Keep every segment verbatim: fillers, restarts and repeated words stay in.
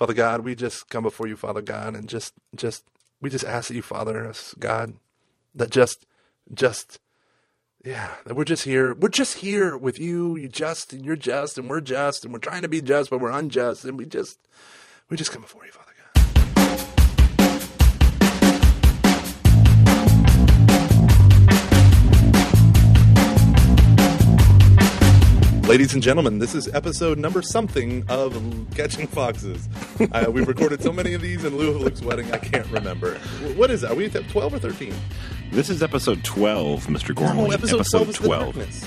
Father God, we just come before you, Father God, and just, just, we just ask that you father us, God, that just, just, yeah, that we're just here. We're just here with you. You just, and you're just, and we're just, and we're trying to be just, but we're unjust. And we just, we just come before you, Father God. Ladies and gentlemen, this is episode number something of Catching Foxes. Uh, we've recorded so many of these in lieu of Luke's wedding, I can't remember. What is that? Are we at twelve or thirteen? This is episode twelve, Mister Gormley. No, episode, episode twelve. twelve.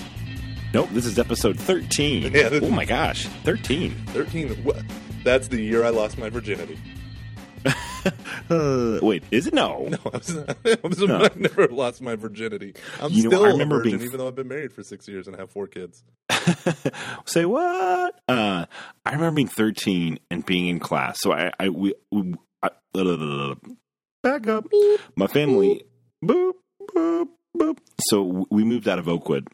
Nope, this is episode thirteen. Yeah, oh my gosh, thirteen. thirteen. What? That's the year I lost my virginity. uh, wait, is it? No. No, I was not, I was, no. I never lost my virginity. I'm you know, still a virgin, being... even though I've been married for six years and have four kids. Say what? Uh, I remember being thirteen and being in class. So I, I, we, we I, uh, back up. Beep, my family, boop, boop, boop. So we moved out of Oakwood,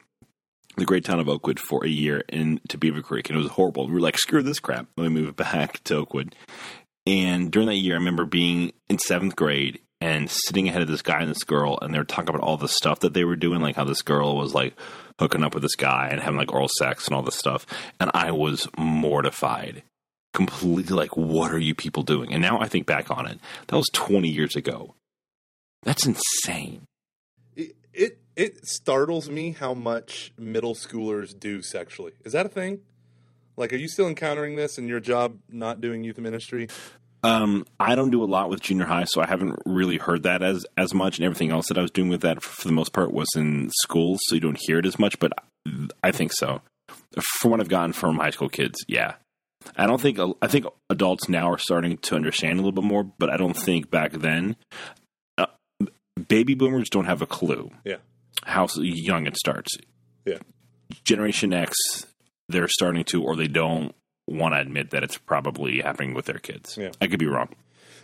the great town of Oakwood, for a year into Beaver Creek, and it was horrible. We were like, screw this crap. Let me move back to Oakwood. And during that year, I remember being in seventh grade and sitting ahead of this guy and this girl, and they were talking about all the stuff that they were doing, like how this girl was like hooking up with this guy and having like oral sex and all this stuff. And I was mortified, completely like, what are you people doing? And now I think back on it. That was twenty years ago. That's insane. It it, it startles me how much middle schoolers do sexually. Is that a thing? Like, are you still encountering this in your job not doing youth ministry? Um, I don't do a lot with junior high, so I haven't really heard that as, as much. And everything else that I was doing with that, for the most part, was in school, so you don't hear it as much. But I think so. From what I've gotten from high school kids, yeah. I don't think – I think adults now are starting to understand a little bit more, but I don't think back then uh, – baby boomers don't have a clue yeah. how young it starts. Yeah. Generation X – they're starting to, or they don't want to admit that it's probably happening with their kids. Yeah. I could be wrong.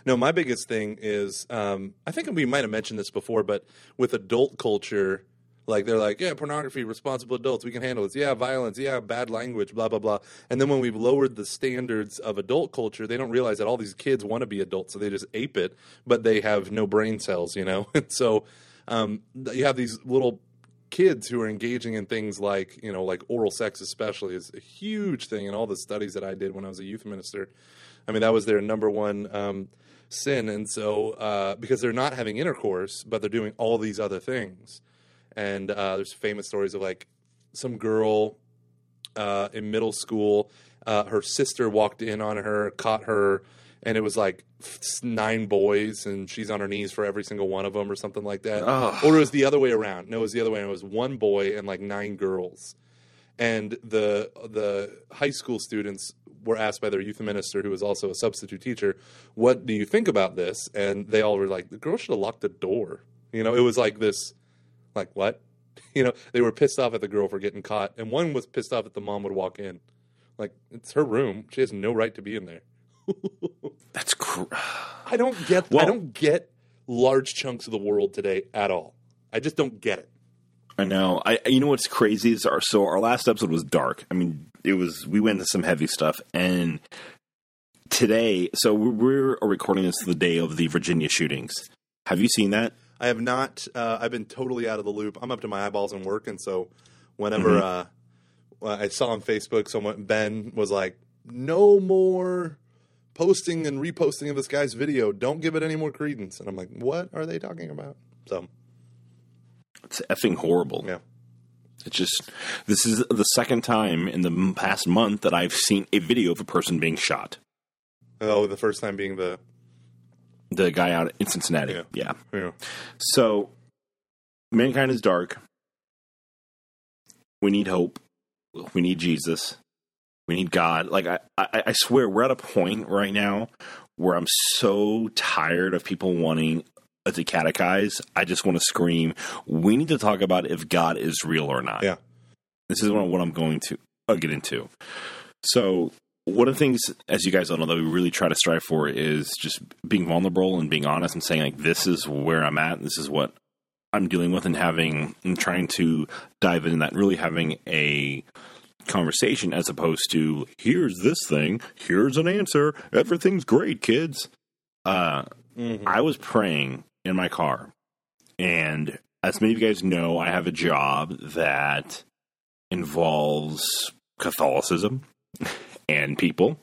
No, my biggest thing is, um, I think we might have mentioned this before, but with adult culture, like they're like, yeah, pornography, responsible adults, we can handle this. Yeah, violence, yeah, bad language, blah, blah, blah. And then when we've lowered the standards of adult culture, they don't realize that all these kids want to be adults, so they just ape it, but they have no brain cells, you know? And so um, you have these little kids who are engaging in things like, you know, like oral sex especially is a huge thing in all the studies that I did when I was a youth minister. I mean, that was their number one um, sin. And so uh, because they're not having intercourse, but they're doing all these other things. And uh, there's famous stories of like some girl uh, in middle school, uh, her sister walked in on her, caught her, and it was like nine boys, and she's on her knees for every single one of them or something like that. Oh. Or it was the other way around. No, it was the other way around. It was one boy and like nine girls. And the the high school students were asked by their youth minister, who was also a substitute teacher, what do you think about this? And they all were like, the girl should have locked the door. You know, it was like this, like what? You know, they were pissed off at the girl for getting caught. And one was pissed off that the mom would walk in. Like, it's her room. She has no right to be in there. That's cr- I don't get well, I don't get large chunks of the world today at all. I just don't get it. I know. I you know what's crazy is our so our last episode was dark. I mean, it was we went into some heavy stuff, and today, so we're, we're recording this the day of the Virginia shootings. Have you seen that? I have not. Uh, I've been totally out of the loop. I'm up to my eyeballs in work, and so whenever mm-hmm. uh, I saw on Facebook, someone Ben was like, "No more posting and reposting of this guy's video. Don't give it any more credence." And I'm like, what are they talking about? So it's effing horrible. Yeah. It's just, this is the second time in the past month that I've seen a video of a person being shot. Oh, the first time being the, the guy out in Cincinnati. Yeah. Yeah. Yeah. So mankind is dark. We need hope. We need Jesus. We need God. Like, I, I, I swear we're at a point right now where I'm so tired of people wanting to catechize. I just want to scream, we need to talk about if God is real or not. Yeah. This is what I'm going to uh, get into. So one of the things, as you guys all know, that we really try to strive for is just being vulnerable and being honest and saying, like, this is where I'm at. This is what I'm dealing with, and having and trying to dive into that, and really having a conversation as opposed to, here's this thing, here's an answer, everything's great, kids. Uh, mm-hmm. I was praying in my car, and as many of you guys know, I have a job that involves Catholicism and people,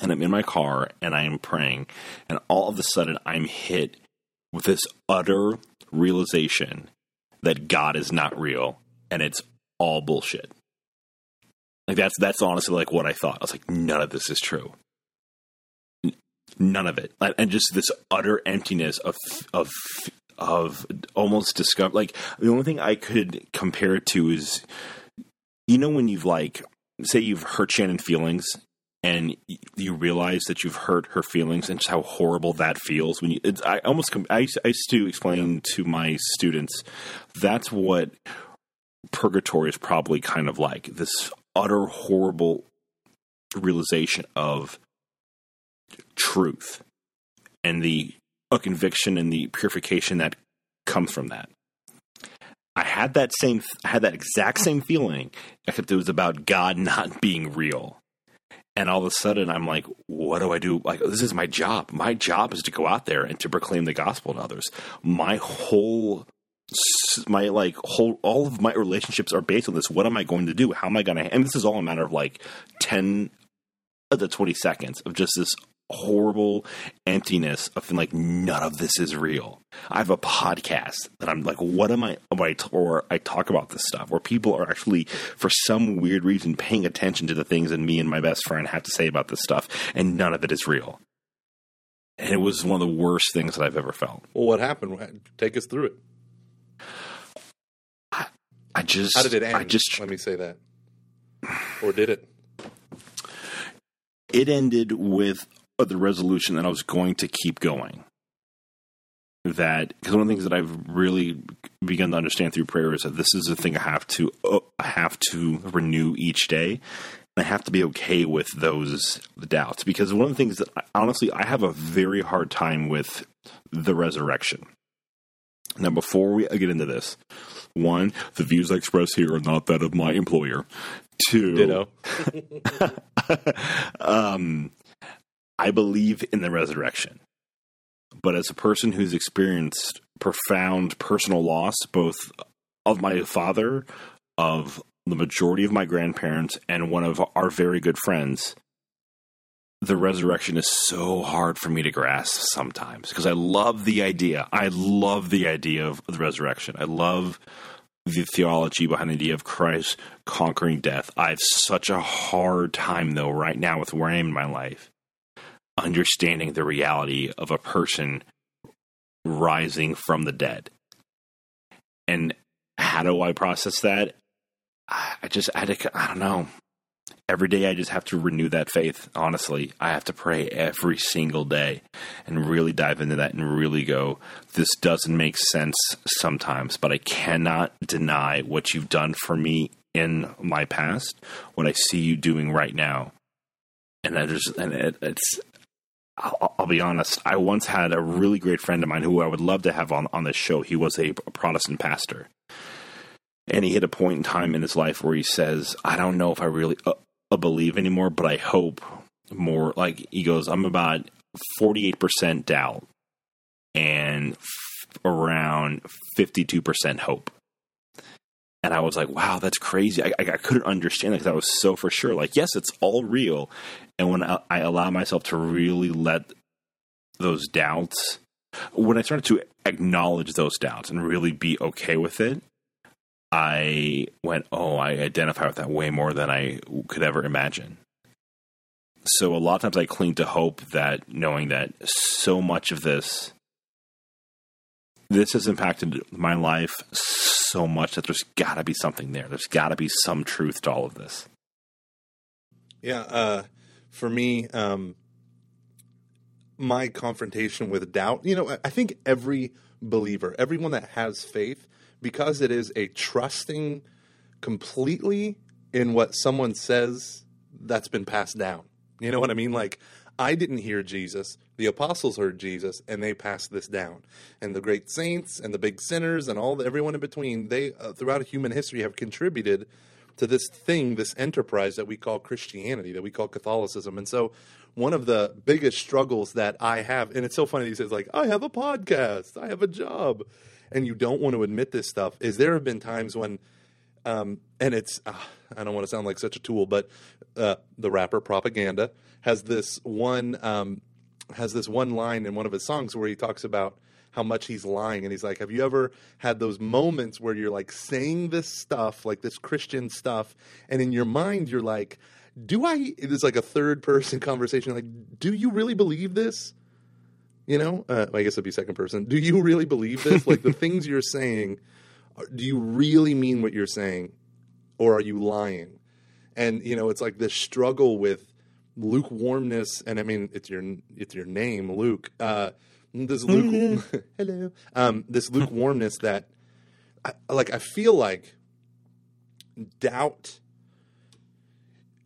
and I'm in my car, and I am praying, and all of a sudden, I'm hit with this utter realization that God is not real, and it's all bullshit. Like that's that's honestly like what I thought. I was like, none of this is true. None of it, and just this utter emptiness of of of almost discover. Like the only thing I could compare it to is, you know, when you've like say you've hurt Shannon's feelings, and you realize that you've hurt her feelings, and just how horrible that feels. When you, it's, I almost I used, I used to explain yeah. to my students, that's what purgatory is probably kind of like, this utter horrible realization of truth and the conviction and the purification that comes from that. I had that same, I had that exact same feeling, except it was about God not being real. And all of a sudden I'm like, what do I do? Like, this is my job. My job is to go out there and to proclaim the gospel to others. My whole My like whole, all of my relationships are based on this. What am I going to do? How am I going to? And this is all a matter of like ten to twenty seconds of just this horrible emptiness of feeling like none of this is real. I have a podcast that I'm like, what am I? Am I or I talk about this stuff, where people are actually for some weird reason paying attention to the things that me and my best friend have to say about this stuff, and none of it is real. And it was one of the worst things that I've ever felt. Well, what happened? Take us through it. I, I just. How did it end? I just, Let me say that. Or did it? It ended with the resolution that I was going to keep going. That because one of the things that I've really begun to understand through prayer is that this is a thing I have to uh, I have to renew each day, and I have to be okay with those doubts. Because one of the things that I, honestly I have a very hard time with the resurrection. Now, before we get into this, one, the views I express here are not that of my employer. Two, ditto. um, I believe in the resurrection. But as a person who's experienced profound personal loss, both of my father, of the majority of my grandparents, and one of our very good friends, the resurrection is so hard for me to grasp sometimes, because I love the idea. I love the idea of the resurrection. I love the theology behind the idea of Christ conquering death. I have such a hard time, though, right now with where I am in my life, understanding the reality of a person rising from the dead. And how do I process that? I just, I, I don't know. Every day I just have to renew that faith. Honestly, I have to pray every single day and really dive into that and really go, this doesn't make sense sometimes, but I cannot deny what you've done for me in my past, what I see you doing right now. And I just, and it, it's, I'll, I'll be honest. I once had a really great friend of mine who I would love to have on, on this show. He was a, a Protestant pastor, and he hit a point in time in his life where he says, I don't know if I really... Uh, believe anymore, but I hope more. Like, he goes, I'm about forty-eight percent doubt and f- around fifty-two percent hope. And I was like, wow, that's crazy. I, I couldn't understand it because I was so for sure. Like, yes, it's all real. And when I, I allow myself to really let those doubts, when I started to acknowledge those doubts and really be okay with it, I went, oh, I identify with that way more than I could ever imagine. So a lot of times I cling to hope, that knowing that so much of this, this has impacted my life so much that there's got to be something there. There's got to be some truth to all of this. Yeah. Uh, for me, um, my confrontation with doubt, you know, I think every believer, everyone that has faith, because it is a trusting completely in what someone says that's been passed down. You know what I mean? Like, I didn't hear Jesus. The apostles heard Jesus, and they passed this down. And the great saints and the big sinners and all the, everyone in between, they uh, throughout human history have contributed to this thing, this enterprise that we call Christianity, that we call Catholicism. And so one of the biggest struggles that I have, and it's so funny, he says, like, I have a podcast, I have a job, and you don't want to admit this stuff, is there have been times when, um, and it's, uh, I don't want to sound like such a tool, but uh, the rapper Propaganda has this one um, has this one line in one of his songs where he talks about how much he's lying. And he's like, have you ever had those moments where you're like saying this stuff, like this Christian stuff, and in your mind you're like, do I, it's like a third person conversation, like, do you really believe this? You know, uh, I guess it'd be second person. Do you really believe this? Like the things you're saying, do you really mean what you're saying, or are you lying? And, you know, it's like this struggle with lukewarmness. And I mean, it's your, it's your name, Luke, uh, This, luke- hello. hello. Um, this lukewarmness that, I, like, I feel like doubt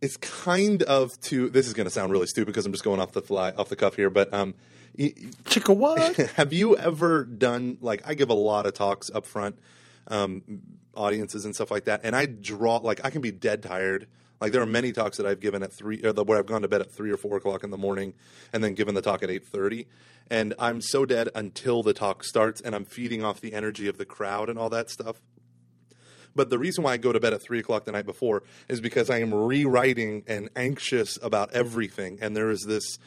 is kind of to. This is going to sound really stupid because I'm just going off the fly, off the cuff here. But um, chicka what? Have you ever done, like, I give a lot of talks up front, um, audiences and stuff like that, and I draw, like, I can be dead tired. Like there are many talks that I've given at three, or the, where I've gone to bed at three or four o'clock in the morning, and then given the talk at eight thirty, and I'm so dead until the talk starts, and I'm feeding off the energy of the crowd and all that stuff. But the reason why I go to bed at three o'clock the night before is because I am rewriting and anxious about everything, and there is this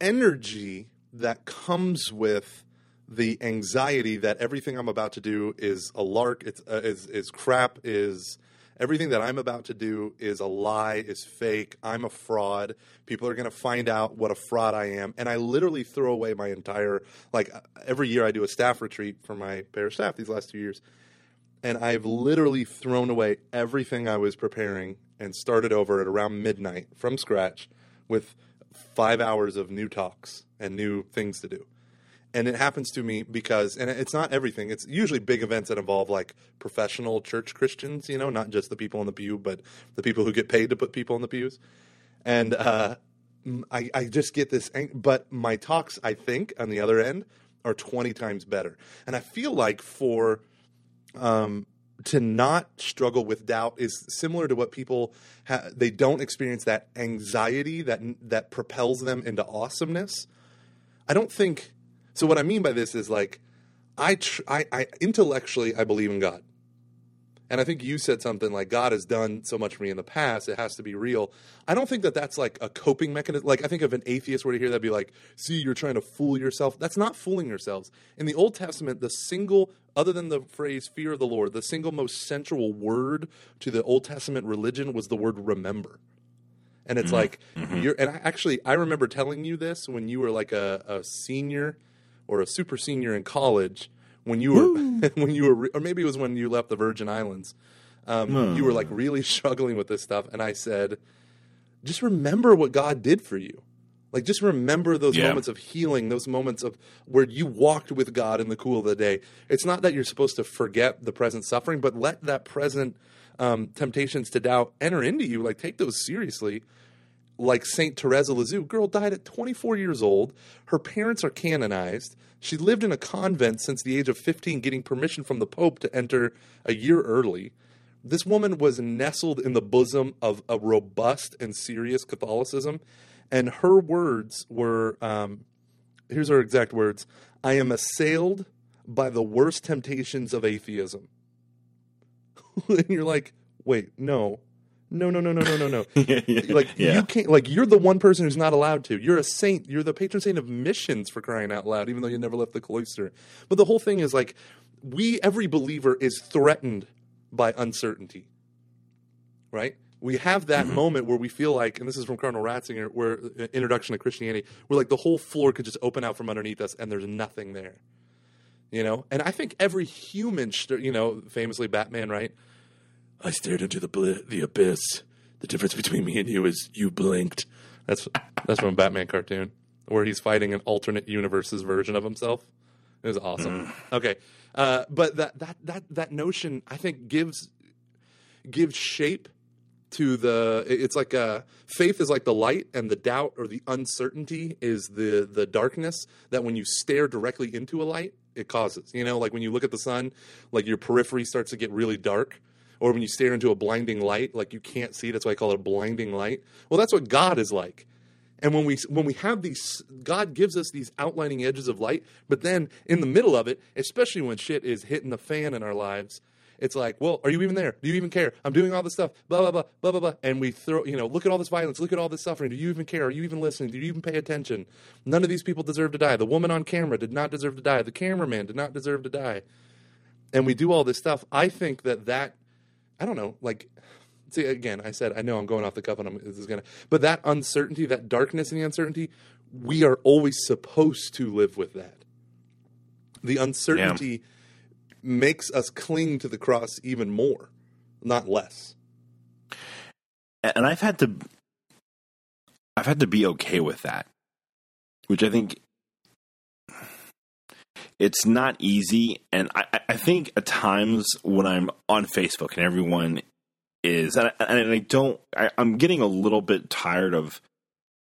energy that comes with the anxiety that everything I'm about to do is a lark, it's uh, is is crap, is. Everything that I'm about to do is a lie, is fake. I'm a fraud. People are going to find out what a fraud I am. And I literally throw away my entire – like every year I do a staff retreat for my parish staff these last two years. And I've literally thrown away everything I was preparing and started over at around midnight from scratch with five hours of new talks and new things to do. And it happens to me because – and it's not everything. It's usually big events that involve like professional church Christians, you know, not just the people in the pew, but the people who get paid to put people in the pews. And uh, I, I just get this – but my talks, I think, on the other end are twenty times better. And I feel like for um, – to not struggle with doubt is similar to what people ha- – they don't experience that anxiety that that propels them into awesomeness. I don't think – So what I mean by this is like I, tr- I I intellectually I believe in God. And I think you said something like God has done so much for me in the past. It has to be real. I don't think that that's like a coping mechanism. Like I think if an atheist were to hear that, be like, see, you're trying to fool yourself. That's not fooling yourselves. In the Old Testament, the single, other than the phrase fear of the Lord, the single most central word to the Old Testament religion was the word remember. And it's mm-hmm. like mm-hmm. you're – and I actually I remember telling you this when you were like a, a senior – or a super senior in college when you were, when you were, re- or maybe it was when you left the Virgin Islands. Um, mm. You were like really struggling with this stuff. And I said, just remember what God did for you. Like, just remember those yeah. moments of healing, those moments of where you walked with God in the cool of the day. It's not that you're supposed to forget the present suffering, but let that present um, temptations to doubt enter into you. Like, take those seriously. Like Saint Therese of Lisieux, girl died at twenty-four years old. Her parents are canonized. She lived in a convent since the age of fifteen, getting permission from the Pope to enter a year early. This woman was nestled in the bosom of a robust and serious Catholicism. And her words were, um, here's her exact words, I am assailed by the worst temptations of atheism. And you're like, wait, no. No, no, no, no, no, no, no. Like yeah. you can't. Like you're the one person who's not allowed to. You're a saint. You're the patron saint of missions, for crying out loud. Even though you never left the cloister. But the whole thing is like, we every believer is threatened by uncertainty, right? We have that mm-hmm. moment where we feel like, and this is from Cardinal Ratzinger, where Introduction to Christianity, where like the whole floor could just open out from underneath us, and there's nothing there, you know. And I think every human, you know, famously Batman, right? I stared into the bl- the abyss. The difference between me and you is you blinked. That's that's from a Batman cartoon where he's fighting an alternate universe's version of himself. It was awesome. Mm. Okay, uh, but that, that that that notion I think gives gives shape to the. It's like a, faith is like the light, and the doubt or the uncertainty is the the darkness that when you stare directly into a light, it causes. You know, like when you look at the sun, like your periphery starts to get really dark. Or when you stare into a blinding light, like you can't see, that's why I call it a blinding light. Well, that's what God is like. And when we when we have these, God gives us these outlining edges of light, but then in the middle of it, especially when shit is hitting the fan in our lives, it's like, well, are you even there? Do you even care? I'm doing all this stuff, blah, blah, blah, blah, blah, blah. And we throw, you know, look at all this violence, look at all this suffering. Do you even care? Are you even listening? Do you even pay attention? None of these people deserve to die. The woman on camera did not deserve to die. The cameraman did not deserve to die. And we do all this stuff. I think that that, I don't know, like, see, again, I said, I know I'm going off the cuff and I'm, this is going to, but that uncertainty, that darkness and the uncertainty, we are always supposed to live with that. The uncertainty yeah. makes us cling to the cross even more, not less. And I've had to, I've had to be okay with that, which I think it's not easy. And I, I think at times when I'm on Facebook and everyone is, and I, and I don't, I, I'm getting a little bit tired of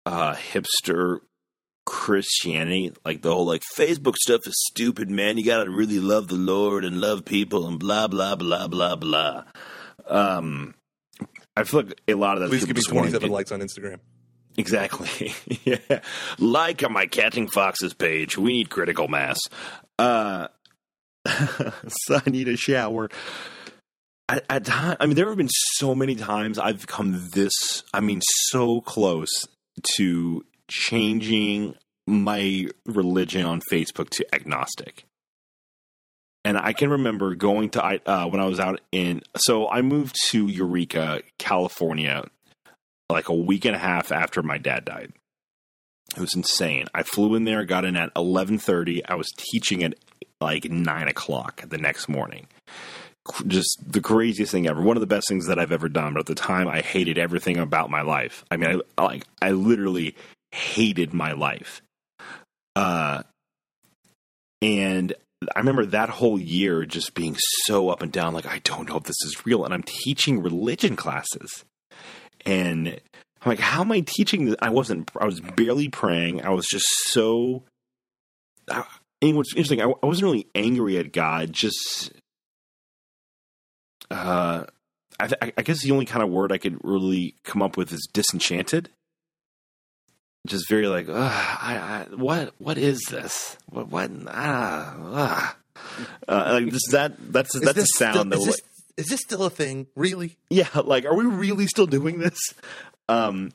uh, hipster Christianity, like the whole like Facebook stuff is stupid, man. You gotta really love the Lord and love people and blah blah blah blah blah. Um, I feel like a lot of that. Please give me twenty-seven likes on Instagram. Exactly. Yeah, like on my Catching Foxes page. We need critical mass. Uh, so I need a shower. At, at time, I mean, there have been so many times I've come this. I mean, so close to changing my religion on Facebook to agnostic. And I can remember going to, uh, when I was out in, so I moved to Eureka, California, like a week and a half after my dad died. It was insane. I flew in there, got in at eleven thirty. I was teaching at like nine o'clock the next morning. Just the craziest thing ever. One of the best things that I've ever done. But at the time I hated everything about my life. I mean, I, I, I literally hated my life. Uh, and I remember that whole year just being so up and down, like, I don't know if this is real. And I'm teaching religion classes. And I'm like, how am I teaching this? I wasn't, I was barely praying. I was just so, I, and what's interesting, I, I wasn't really angry at God. Just, uh, I, th- I guess the only kind of word I could really come up with is disenchanted. Just very like, ugh, I, I, what? What is this? What? What? Ah, ah. Uh, like this, that. That's that's a sound. Still, that is, this, like, is this still a thing? Really? Yeah. Like, are we really still doing this? Um,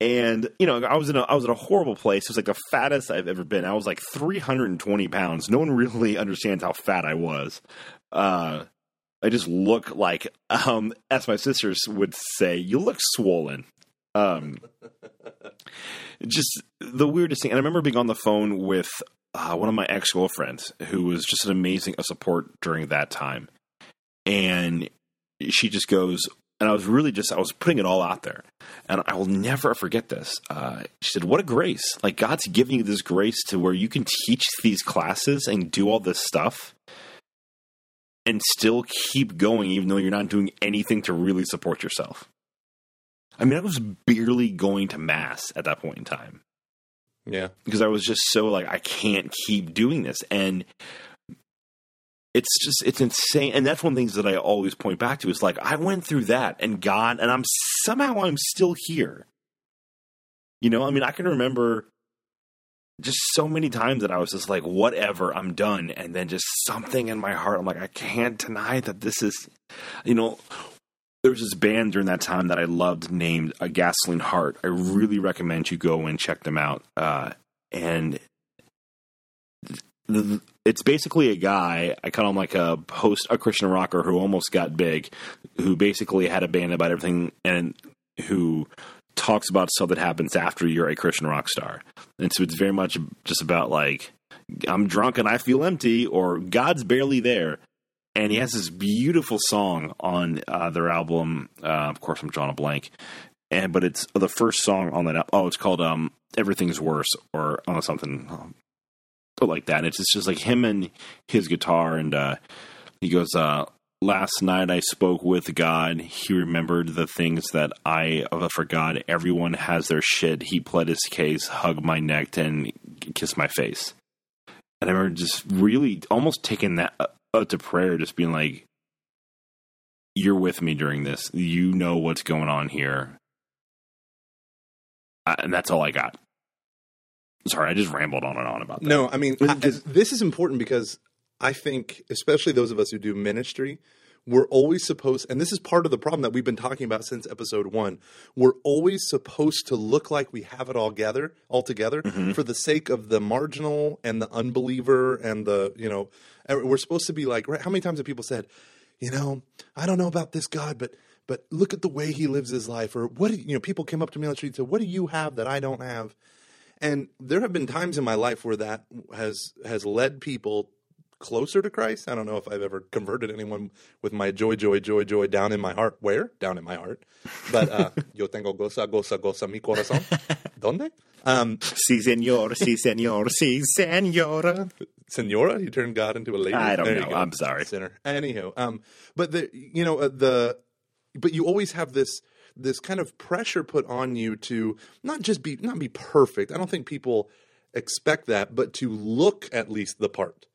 and you know, I was in a I was in a horrible place. It was like the fattest I've ever been. I was like three hundred twenty pounds. No one really understands how fat I was. Uh, I just look like, um, as my sisters would say, you look swollen. Um. Just the weirdest thing. And I remember being on the phone with uh, one of my ex-girlfriends who was just an amazing support during that time. And she just goes, and I was really just, I was putting it all out there. And I will never forget this. Uh, she said, what a grace. Like, God's giving you this grace to where you can teach these classes and do all this stuff and still keep going, even though you're not doing anything to really support yourself. I mean, I was barely going to mass at that point in time. Yeah. Because I was just so like, I can't keep doing this. And it's just, it's insane. And that's one of the things that I always point back to is like, I went through that and God, and I'm somehow I'm still here. You know, I mean, I can remember just so many times that I was just like, whatever, I'm done. And then just something in my heart, I'm like, I can't deny that this is, you know. There was this band during that time that I loved named uh, Gasoline Heart. I really recommend you go and check them out. Uh, and th- th- it's basically a guy, I call him like a post, a Christian rocker who almost got big, who basically had a band about everything and who talks about stuff that happens after you're a Christian rock star. And so it's very much just about like, I'm drunk and I feel empty, or God's barely there. And he has this beautiful song on uh, their album. Uh, of course, I'm drawing a blank. And but it's the first song on that album. Oh, it's called um, "Everything's Worse" or oh, something um, like that. And it's, it's just like him and his guitar. And uh, he goes, uh, "Last night I spoke with God. He remembered the things that I forgot. Everyone has their shit. He pled his case, hugged my neck, and kissed my face." And I remember just really almost taking that up to prayer, just being like, you're with me during this. You know what's going on here. I, and that's all I got. Sorry, I just rambled on and on about that. No, I mean, I, this is important because I think, especially those of us who do ministry, we're always supposed – and this is part of the problem that we've been talking about since episode one. We're always supposed to look like we have it all gather, all together mm-hmm. for the sake of the marginal and the unbeliever and the – you know, we're supposed to be like – how many times have people said, you know, I don't know about this God, but but look at the way he lives his life. Or what – you know, people came up to me on the street and said, what do you have that I don't have? And there have been times in my life where that has has led people closer to Christ. I don't know if I've ever converted anyone with my joy, joy, joy, joy down in my heart. Where? Down in my heart. But uh, yo tengo goza, goza, goza mi corazón. Donde? Um, si, senor. Si, senor. Si, senora. Senora? You turned God into a lady? I don't there know. I'm sorry. Sinner. Anywho. Um, but, the, you know, uh, the but you always have this this kind of pressure put on you to not just be not be perfect. I don't think people expect that, but to look at least the part,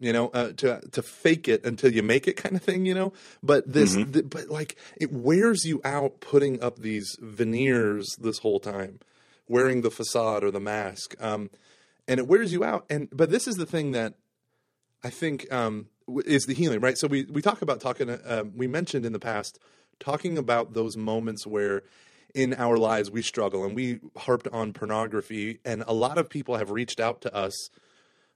you know, uh, to to fake it until you make it kind of thing, you know. But this, mm-hmm. th- but like it wears you out putting up these veneers this whole time, wearing the facade or the mask, um, and it wears you out. And but this is the thing that I think um, is the healing, right? So we we talk about talking. Uh, we mentioned in the past. Talking about those moments where in our lives we struggle, and we harped on pornography, and a lot of people have reached out to us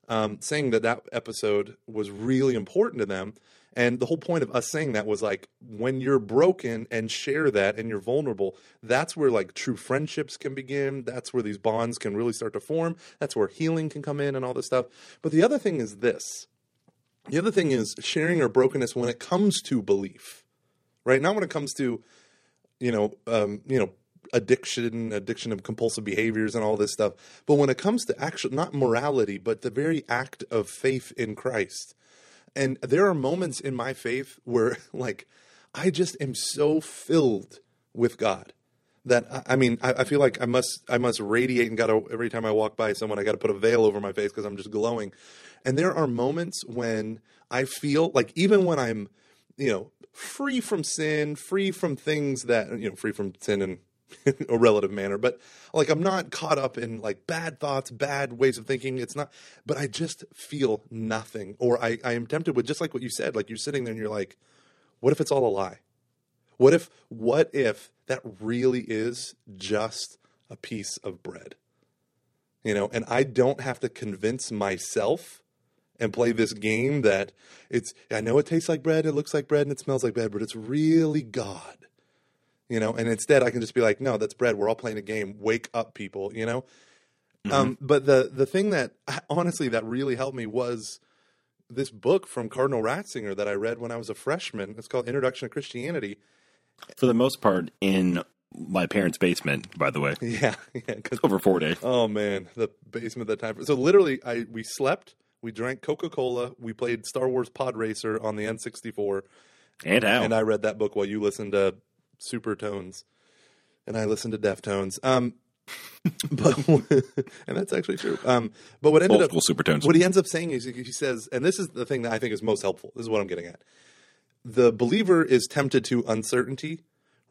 um, saying that that episode was really important to them. And the whole point of us saying that was like, when you're broken and share that and you're vulnerable, that's where like true friendships can begin. That's where these bonds can really start to form. That's where healing can come in and all this stuff. But the other thing is this. The other thing is sharing our brokenness when it comes to belief. Right now, when it comes to, you know, um, you know, addiction, addiction of compulsive behaviors and all this stuff. But when it comes to actual, not morality, but the very act of faith in Christ. And there are moments in my faith where, like, I just am so filled with God that, I, I mean, I, I feel like I must I must radiate and got to, every time I walk by someone, I got to put a veil over my face because I'm just glowing. And there are moments when I feel like even when I'm, you know, free from sin, free from things that, you know, free from sin in a relative manner. But like, I'm not caught up in like bad thoughts, bad ways of thinking. It's not, but I just feel nothing. Or I, I am tempted with just like what you said, like you're sitting there and you're like, what if it's all a lie? What if, what if that really is just a piece of bread, you know, and I don't have to convince myself and play this game that it's, I know it tastes like bread, it looks like bread, and it smells like bread, but it's really God, you know? And instead I can just be like, no, that's bread. We're all playing a game. Wake up, people, you know? Mm-hmm. Um, but the the thing that, honestly, that really helped me was this book from Cardinal Ratzinger that I read when I was a freshman. It's called Introduction to Christianity. For the most part, in my parents' basement, by the way. Yeah. yeah it's over four days. Oh, man, the basement at that time. So literally, I we slept. We drank Coca-Cola. We played Star Wars Pod Racer on the N sixty-four. And how? And I read that book while you listened to Supertones, and I listened to Deftones. Um, but and that's actually true. Um, but what ended up Supertones. What he ends up saying is he says, and this is the thing that I think is most helpful. This is what I'm getting at. The believer is tempted to uncertainty,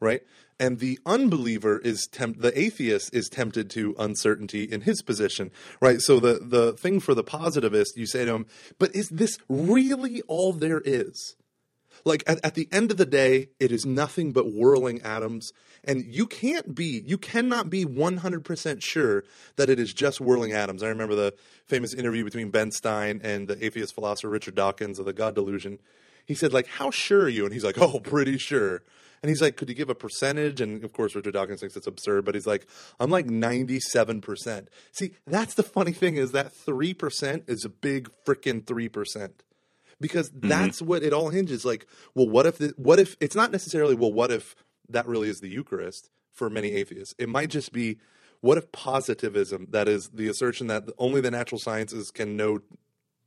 right? And the unbeliever is temp- – the atheist is tempted to uncertainty in his position, right? So the, the thing for the positivist, you say to him, but is this really all there is? Like at, at the end of the day, it is nothing but whirling atoms, and you can't be – you cannot be one hundred percent sure that it is just whirling atoms. I remember the famous interview between Ben Stein and the atheist philosopher Richard Dawkins of The God Delusion. He said, like, how sure are you? And he's like, oh, pretty sure. And he's like, could you give a percentage? And, of course, Richard Dawkins thinks it's absurd, but he's like, I'm like ninety-seven percent. See, that's the funny thing is that three percent is a big freaking three percent because that's mm-hmm. what it all hinges. Like, well, what if the, what if it's not necessarily, well, what if that really is the Eucharist for many atheists? It might just be, what if positivism, that is the assertion that only the natural sciences can know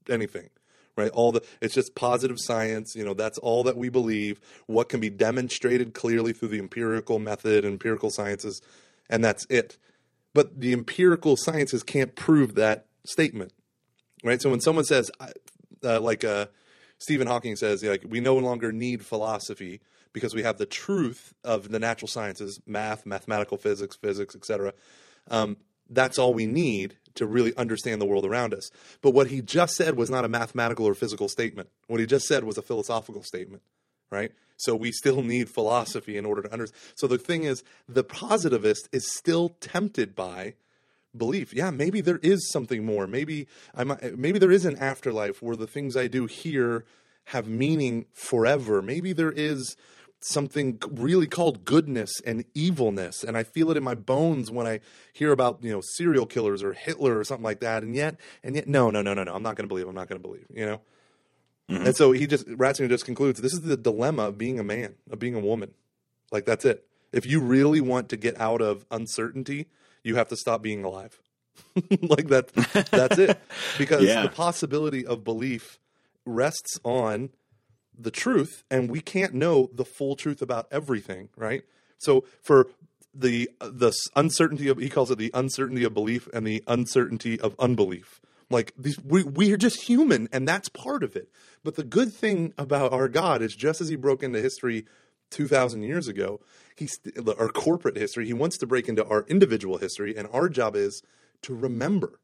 anything? Right, all the it's just positive science. You know, that's all that we believe. What can be demonstrated clearly through the empirical method, empirical sciences, and that's it. But the empirical sciences can't prove that statement, right? So when someone says, uh, like, uh, Stephen Hawking says, like, we no longer need philosophy because we have the truth of the natural sciences, math, mathematical physics, physics, et cetera. Um, that's all we need to really understand the world around us. But what he just said was not a mathematical or physical statement. What he just said was a philosophical statement, right? So we still need philosophy in order to understand. So the thing is, the positivist is still tempted by belief. Yeah, maybe there is something more. Maybe I might, maybe there is an afterlife where the things I do here have meaning forever. Maybe there is something really called goodness and evilness, and I feel it in my bones when I hear about, you know, serial killers or Hitler or something like that. And yet, and yet, no, no, no, no, no. I'm not going to believe. I'm not going to believe. You know. Mm-hmm. And so he just Ratzinger just concludes: this is the dilemma of being a man, of being a woman. Like, that's it. If you really want to get out of uncertainty, you have to stop being alive. Like that. That's it. Because yeah. the possibility of belief rests on the truth, and we can't know the full truth about everything, right? So for the the uncertainty of, he calls it the uncertainty of belief and the uncertainty of unbelief. Like, these, we, we are just human, and that's part of it. But the good thing about our God is, just as he broke into history two thousand years ago, he's, our corporate history, he wants to break into our individual history, and our job is to remember,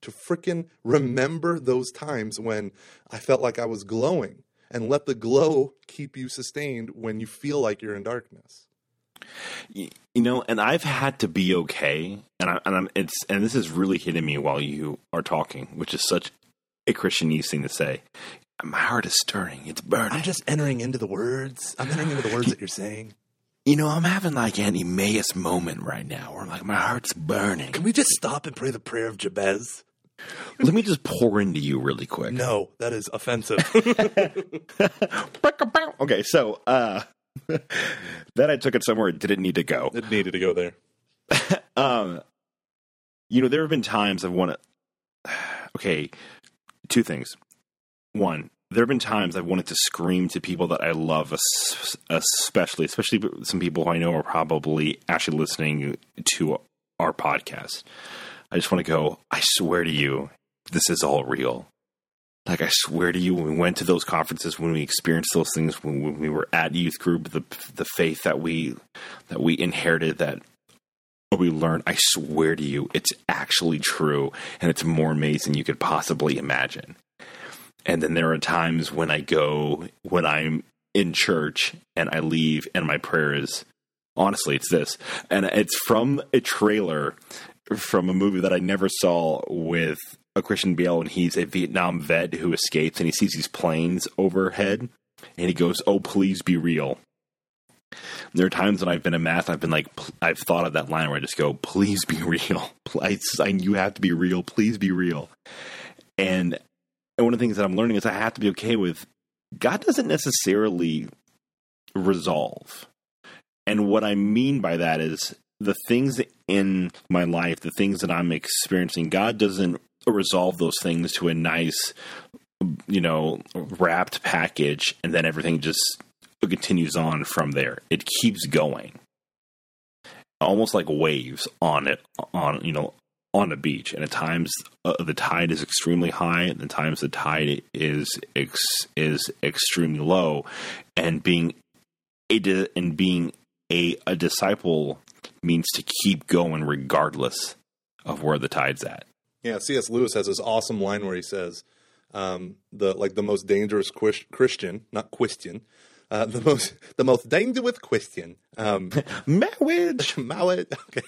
to frickin' remember those times when I felt like I was glowing. And let the glow keep you sustained when you feel like you're in darkness. You know, and I've had to be okay, and I, and I'm it's and this is really hitting me while you are talking, which is such a Christianese thing to say. My heart is stirring; it's burning. I'm just entering into the words. I'm entering into the words that you're saying. You know, I'm having like an Emmaus moment right now, where like my heart's burning. Can we just stop and pray the prayer of Jabez? Let me just pour into you really quick. No, that is offensive. Okay, so uh, that I took it somewhere it didn't need to go. It needed to go there. um, you know, there have been times I've wanted – okay, two things. One, there have been times I've wanted to scream to people that I love, especially, especially some people who I know are probably actually listening to our podcast. I just want to go, I swear to you, this is all real. Like, I swear to you, when we went to those conferences, when we experienced those things, when, when we were at youth group, the the faith that we that we inherited, that we learned, I swear to you, it's actually true, and it's more amazing than you could possibly imagine. And then there are times when I go, when I'm in church, and I leave, and my prayer is, honestly, it's this. And it's from a trailer from a movie that I never saw with a Christian Bale, and he's a Vietnam vet who escapes, and he sees these planes overhead, and he goes, "Oh, please be real." And there are times when I've been in math, I've been like, I've thought of that line where I just go, "Please be real. I, you have to be real. Please be real." And, and one of the things that I'm learning is I have to be okay with God doesn't necessarily resolve. And what I mean by that is, the things in my life, the things that I'm experiencing, God doesn't resolve those things to a nice, you know, wrapped package, and then everything just continues on from there. It keeps going, almost like waves on it, on you know, on a beach. And at times uh, the tide is extremely high, and at times the tide is ex- is extremely low. And being a di- and being a, a disciple means to keep going regardless of where the tide's at. Yeah, C S Lewis has this awesome line where he says, um, "the like the most dangerous quis- Christian, not Christian, uh, the most the most dangerous Christian, um, marriage, marriage." Okay.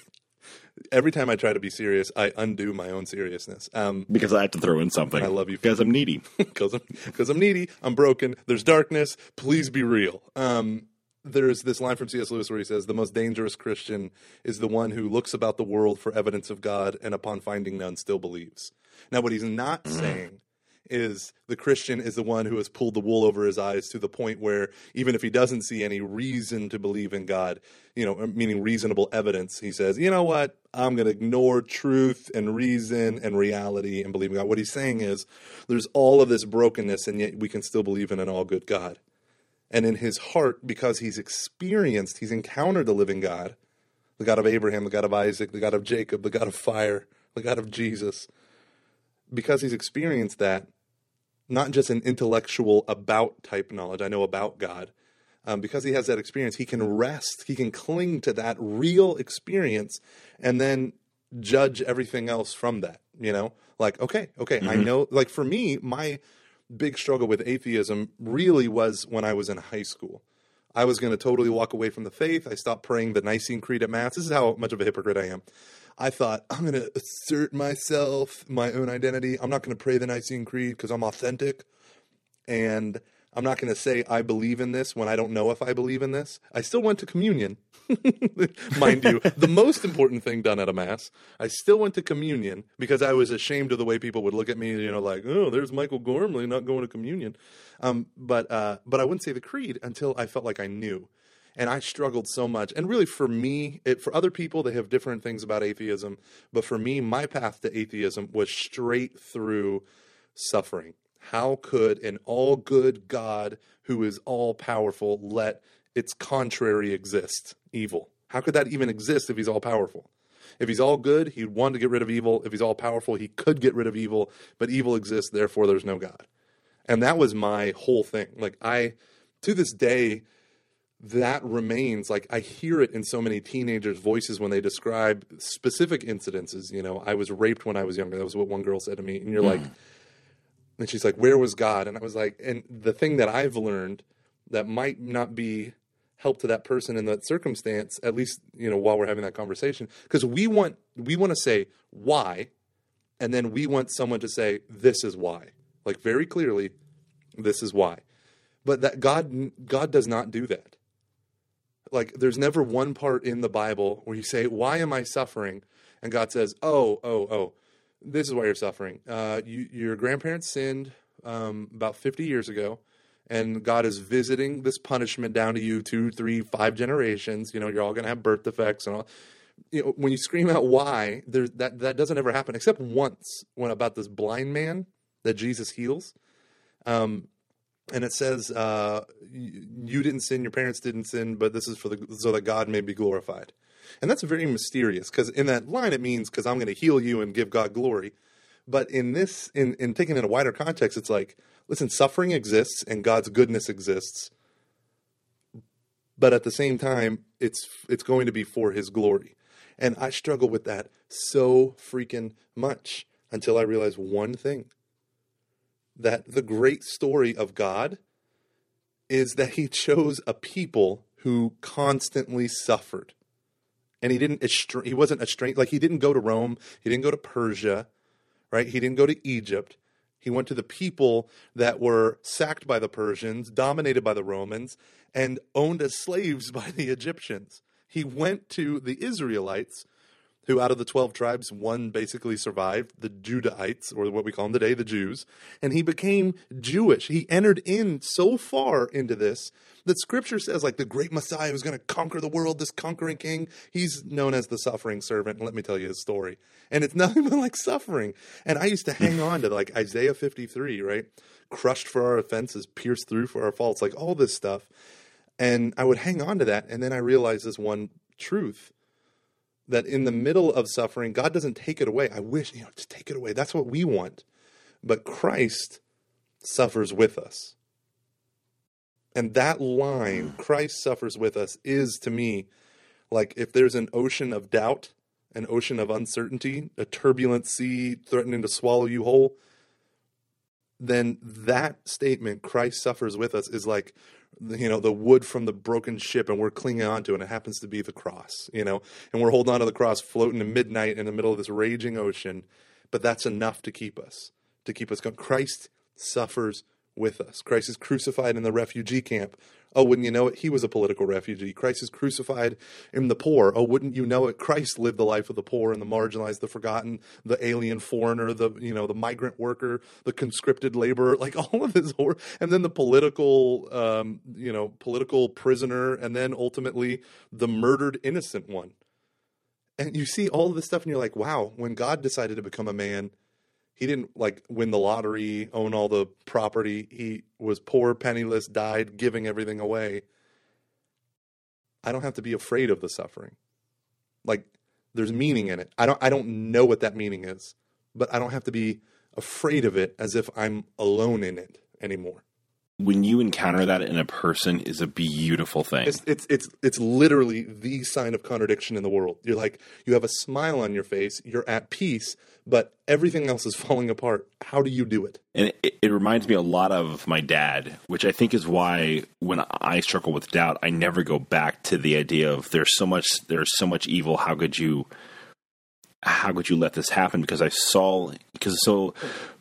Every time I try to be serious, I undo my own seriousness. Um, because I have to throw in something. I love you. Because I'm needy. Because I'm, because I'm needy. I'm broken. There's darkness. Please be real. Um, There's this line from C S. Lewis where he says, "The most dangerous Christian is the one who looks about the world for evidence of God and upon finding none still believes." Now, what he's not mm-hmm. saying is the Christian is the one who has pulled the wool over his eyes to the point where even if he doesn't see any reason to believe in God, you know, meaning reasonable evidence, he says, you know what, I'm going to ignore truth and reason and reality and believe in God. What he's saying is there's all of this brokenness, and yet we can still believe in an all-good God. And in his heart, because he's experienced, he's encountered the living God, the God of Abraham, the God of Isaac, the God of Jacob, the God of fire, the God of Jesus. Because he's experienced that, not just an intellectual about type knowledge, I know about God. Um, because he has that experience, he can rest, he can cling to that real experience and then judge everything else from that, you know? Like, okay, okay, mm-hmm. I know, like for me, my big struggle with atheism really was when I was in high school. I was going to totally walk away from the faith. I stopped praying the Nicene Creed at Mass. This is how much of a hypocrite I am. I thought, I'm going to assert myself, my own identity. I'm not going to pray the Nicene Creed because I'm authentic. And I'm not going to say I believe in this when I don't know if I believe in this. I still went to communion, mind you, the most important thing done at a Mass. I still went to communion because I was ashamed of the way people would look at me, you know, like, oh, there's Michael Gormley not going to communion. Um, but uh, but I wouldn't say the creed until I felt like I knew. And I struggled so much. And really for me, it, for other people, they have different things about atheism. But for me, my path to atheism was straight through suffering. How could an all-good God who is all-powerful let its contrary exist, evil? How could that even exist if he's all-powerful? If he's all-good, he'd want to get rid of evil. If he's all-powerful, he could get rid of evil, but evil exists, therefore there's no God. And that was my whole thing. Like, I, to this day, that remains, like, I hear it in so many teenagers' voices when they describe specific incidences. You know, I was raped when I was younger. That was what one girl said to me. And you're mm. like... And she's like, where was God? And I was like, and the thing that I've learned that might not be help to that person in that circumstance, at least, you know, while we're having that conversation, because we want, we want to say why, and then we want someone to say, this is why, like very clearly, this is why. But that God, God does not do that. Like there's never one part in the Bible where you say, why am I suffering? And God says, oh, oh, oh. This is why you're suffering. Uh, you, your grandparents sinned um, about fifty years ago, and God is visiting this punishment down to you two, three, five generations. You know, you're all going to have birth defects and all. You know, when you scream out why, there, that, that doesn't ever happen, except once when about this blind man that Jesus heals. Um, and it says, uh, you didn't sin, your parents didn't sin, but this is for the so that God may be glorified. And that's very mysterious because in that line, it means because I'm going to heal you and give God glory. But in this, in, in taking in a wider context, it's like, listen, suffering exists and God's goodness exists. But at the same time, it's, it's going to be for his glory. And I struggle with that so freaking much until I realize one thing, that the great story of God is that he chose a people who constantly suffered. And he didn't, he wasn't a strange, like he didn't go to Rome. He didn't go to Persia, right? He didn't go to Egypt. He went to the people that were sacked by the Persians, dominated by the Romans, and owned as slaves by the Egyptians. He went to the Israelites, who out of the twelve tribes, one basically survived, the Judahites, or what we call them today, the Jews. And he became Jewish. He entered in so far into this that Scripture says, like, the great Messiah who's going to conquer the world, this conquering king, he's known as the suffering servant. And let me tell you his story. And it's nothing but, like, suffering. And I used to hang on to, like, Isaiah fifty-three, right? Crushed for our offenses, pierced through for our faults, like, all this stuff. And I would hang on to that, and then I realized this one truth, that in the middle of suffering, God doesn't take it away. I wish, you know, just take it away. That's what we want. But Christ suffers with us. And that line, Christ suffers with us, is to me like if there's an ocean of doubt, an ocean of uncertainty, a turbulent sea threatening to swallow you whole, then that statement, Christ suffers with us, is like, you know, the wood from the broken ship, and we're clinging onto it, and it happens to be the cross, you know, and we're holding onto the cross, floating to midnight in the middle of this raging ocean, but that's enough to keep us, to keep us going. Christ suffers with us. Christ is crucified in the refugee camp. Oh, wouldn't you know it? He was a political refugee. Christ is crucified in the poor. Oh, wouldn't you know it? Christ lived the life of the poor and the marginalized, the forgotten, the alien foreigner, the, you know, the migrant worker, the conscripted laborer, like all of this horror. And then the political, um, you know, political prisoner, and then ultimately the murdered innocent one. And you see all of this stuff and you're like, wow, when God decided to become a man, he didn't, like, win the lottery, own all the property. He was poor, penniless, died, giving everything away. I don't have to be afraid of the suffering. Like, there's meaning in it. I don't I don't know what that meaning is, but I don't have to be afraid of it as if I'm alone in it anymore. When you encounter that in a person is a beautiful thing. It's, it's it's it's literally the sign of contradiction in the world. You're like, you have a smile on your face, you're at peace, but everything else is falling apart. How do you do it? And it, it reminds me a lot of my dad, which I think is why when I struggle with doubt, I never go back to the idea of there's so much there's so much evil. How could you how could you let this happen? Because I saw because so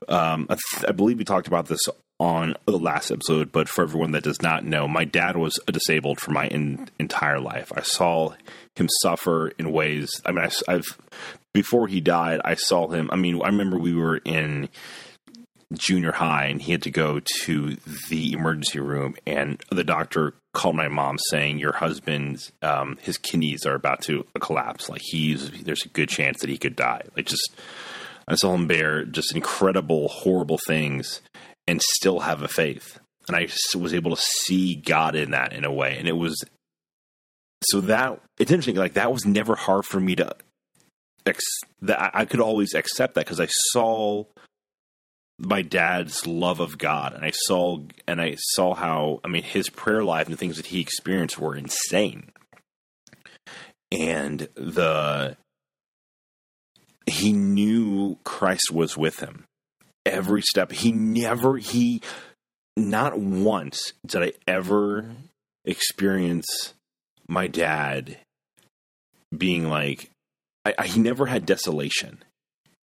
um, I, th- I believe we talked about this on the last episode, but for everyone that does not know, my dad was disabled for my in, entire life. I saw him suffer in ways. I mean, I've, I've before he died, I saw him. I mean, I remember we were in junior high and he had to go to the emergency room, and the doctor called my mom saying, "Your husband's um, his kidneys are about to collapse. Like he's there's a good chance that he could die." Like just, I saw him bear just incredible, horrible things and still have a faith. And I was able to see God in that in a way. And it was, so that, it's interesting, like that was never hard for me to, ex, that I could always accept that because I saw my dad's love of God. And I saw, and I saw how, I mean, his prayer life and the things that he experienced were insane. And the, he knew Christ was with him. Every step, he never, he, not once did I ever experience my dad being like, I, I, he never had desolation,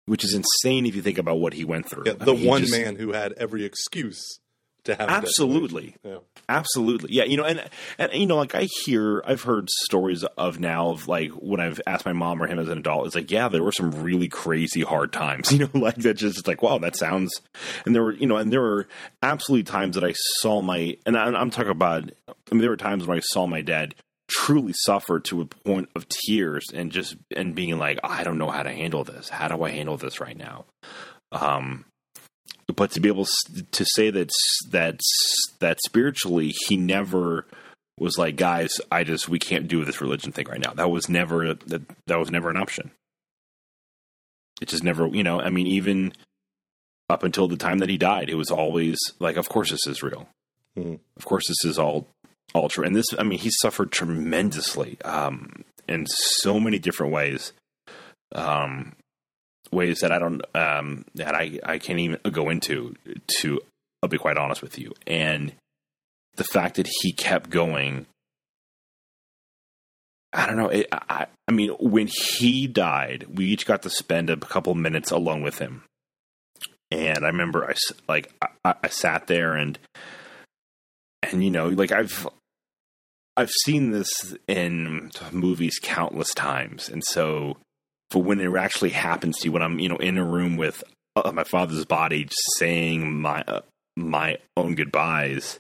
which is insane if you think about what he went through. Yeah, the I mean, one just, man who had every excuse to have absolutely, yeah. absolutely, yeah, you know, and and you know, like I hear, I've heard stories of now of like when I've asked my mom or him as an adult, it's like, yeah, there were some really crazy hard times, you know, like that just like wow, that sounds, and there were, you know, and there were absolutely times that I saw my, and I, I'm talking about, I mean, there were times when I saw my dad truly suffer to a point of tears and just and being like, I don't know how to handle this. How do I handle this right now? Um. But to be able to say that that that spiritually, he never was like, guys, I just we can't do this religion thing right now. That was never that that was never an option. It just never, you know. I mean, even up until the time that he died, it was always like, of course this is real. Mm-hmm. Of course this is all all true. And this, I mean, he suffered tremendously um, in so many different ways. Um. Ways that I don't, um, that I, I can't even go into, to, I'll be quite honest with you. And the fact that he kept going, I don't know. It, I, I mean, when he died, we each got to spend a couple minutes alone with him. And I remember I, like, I, I sat there and, and, you know, like I've, I've seen this in movies countless times. And so, for when it actually happens to you, when I'm, you know, in a room with uh, my father's body, just saying my uh, my own goodbyes,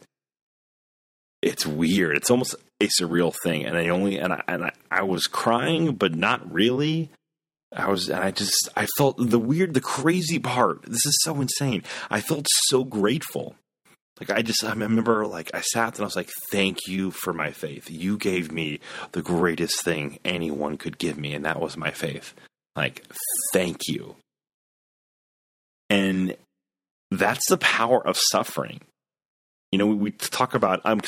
it's weird. It's almost a surreal thing. And I only and I and I, I was crying, but not really. I was, and I just I felt the weird, the crazy part. This is so insane. I felt so grateful. Like I just I remember, like I sat and I was like, "Thank you for my faith. You gave me the greatest thing anyone could give me, and that was my faith. Like, thank you." And that's the power of suffering. You know, we, we talk about. Um,